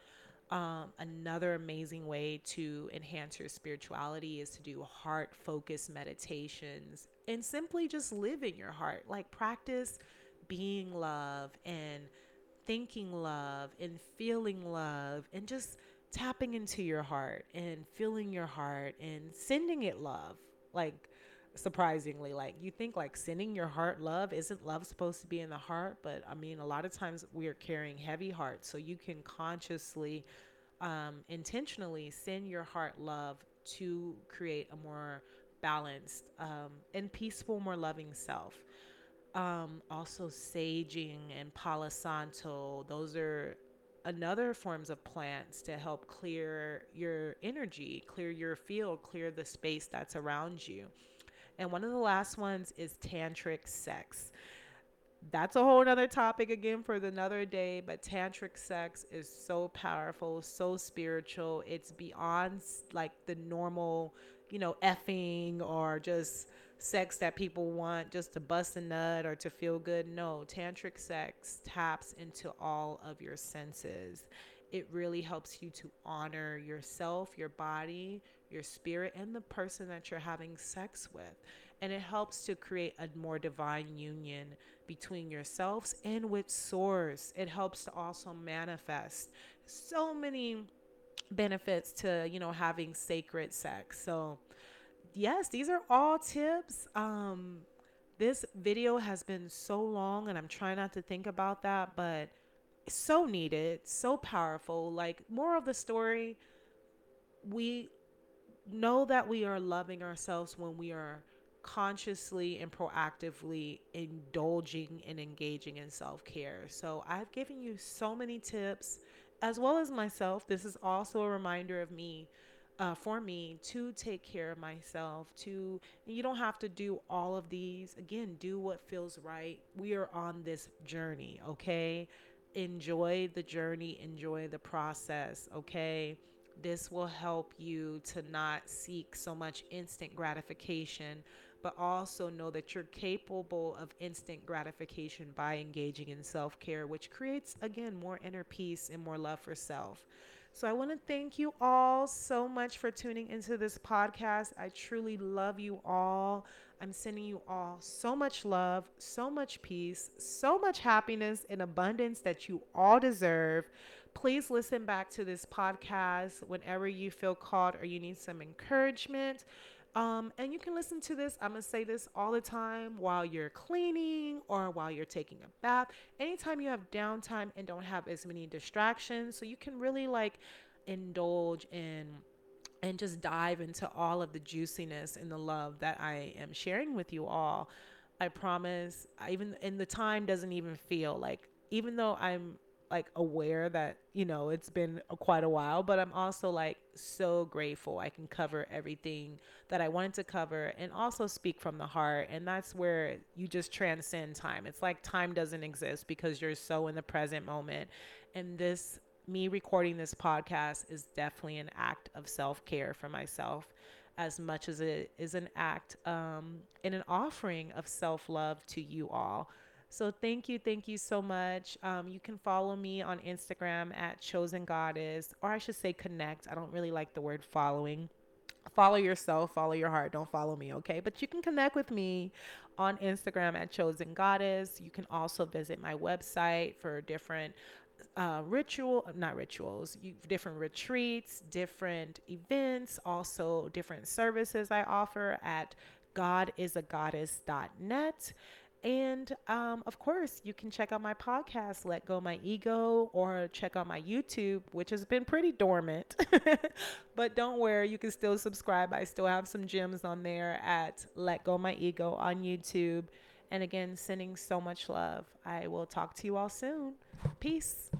Another amazing way to enhance your spirituality is to do heart-focused meditations and simply just live in your heart. Like practice being love and thinking love and feeling love and just tapping into your heart and feeling your heart and sending it love. Like surprisingly, like you think like sending your heart love, isn't love supposed to be in the heart? But I mean, a lot of times we are carrying heavy hearts, so you can consciously, intentionally send your heart love to create a more balanced and peaceful, more loving self. Also saging and palo santo, those are another forms of plants to help clear your energy, clear your field, clear the space that's around you. And one of the last ones is tantric sex. That's a whole other topic again for another day, but tantric sex is so powerful, so spiritual. It's beyond like the normal, effing or just sex that people want just to bust a nut or to feel good. No, tantric sex taps into all of your senses. It really helps you to honor yourself, your body, your spirit, and the person that you're having sex with. And it helps to create a more divine union between yourselves and with source. It helps to also manifest so many benefits to, having sacred sex. So yes, these are all tips. This video has been so long, and I'm trying not to think about that, but so needed, so powerful. Like, more of the story, we know that we are loving ourselves when we are consciously and proactively indulging and engaging in self-care. So I've given you so many tips, as well as myself. This is also a reminder of me, for me, to take care of myself. You don't have to do all of these. Again, do what feels right. We are on this journey, okay? Enjoy the journey. Enjoy the process, okay? This will help you to not seek so much instant gratification, but also know that you're capable of instant gratification by engaging in self-care, which creates, again, more inner peace and more love for self. So I want to thank you all so much for tuning into this podcast. I truly love you all. I'm sending you all so much love, so much peace, so much happiness and abundance that you all deserve. Please listen back to this podcast whenever you feel called or you need some encouragement. And you can listen to this. I'm going to say this all the time, while you're cleaning or while you're taking a bath, anytime you have downtime and don't have as many distractions. So you can really indulge in and just dive into all of the juiciness and the love that I am sharing with you all. I promise, the time doesn't even feel even though I'm aware that, it's been quite a while, but I'm also so grateful I can cover everything that I wanted to cover and also speak from the heart. And that's where you just transcend time. It's like time doesn't exist because you're so in the present moment. And this, me recording this podcast, is definitely an act of self-care for myself, as much as it is an act, and an offering of self-love to you all. So thank you so much. You can follow me on Instagram at Chosen Goddess, or I should say connect. I don't really like the word following. Follow yourself, follow your heart. Don't follow me, okay? But you can connect with me on Instagram at Chosen Goddess. You can also visit my website for different different retreats, different events, also different services I offer at godisagoddess.net. And, of course, you can check out my podcast, Let Go My Ego, or check out my YouTube, which has been pretty dormant. But don't worry, you can still subscribe. I still have some gems on there at Let Go My Ego on YouTube. And again, sending so much love. I will talk to you all soon. Peace.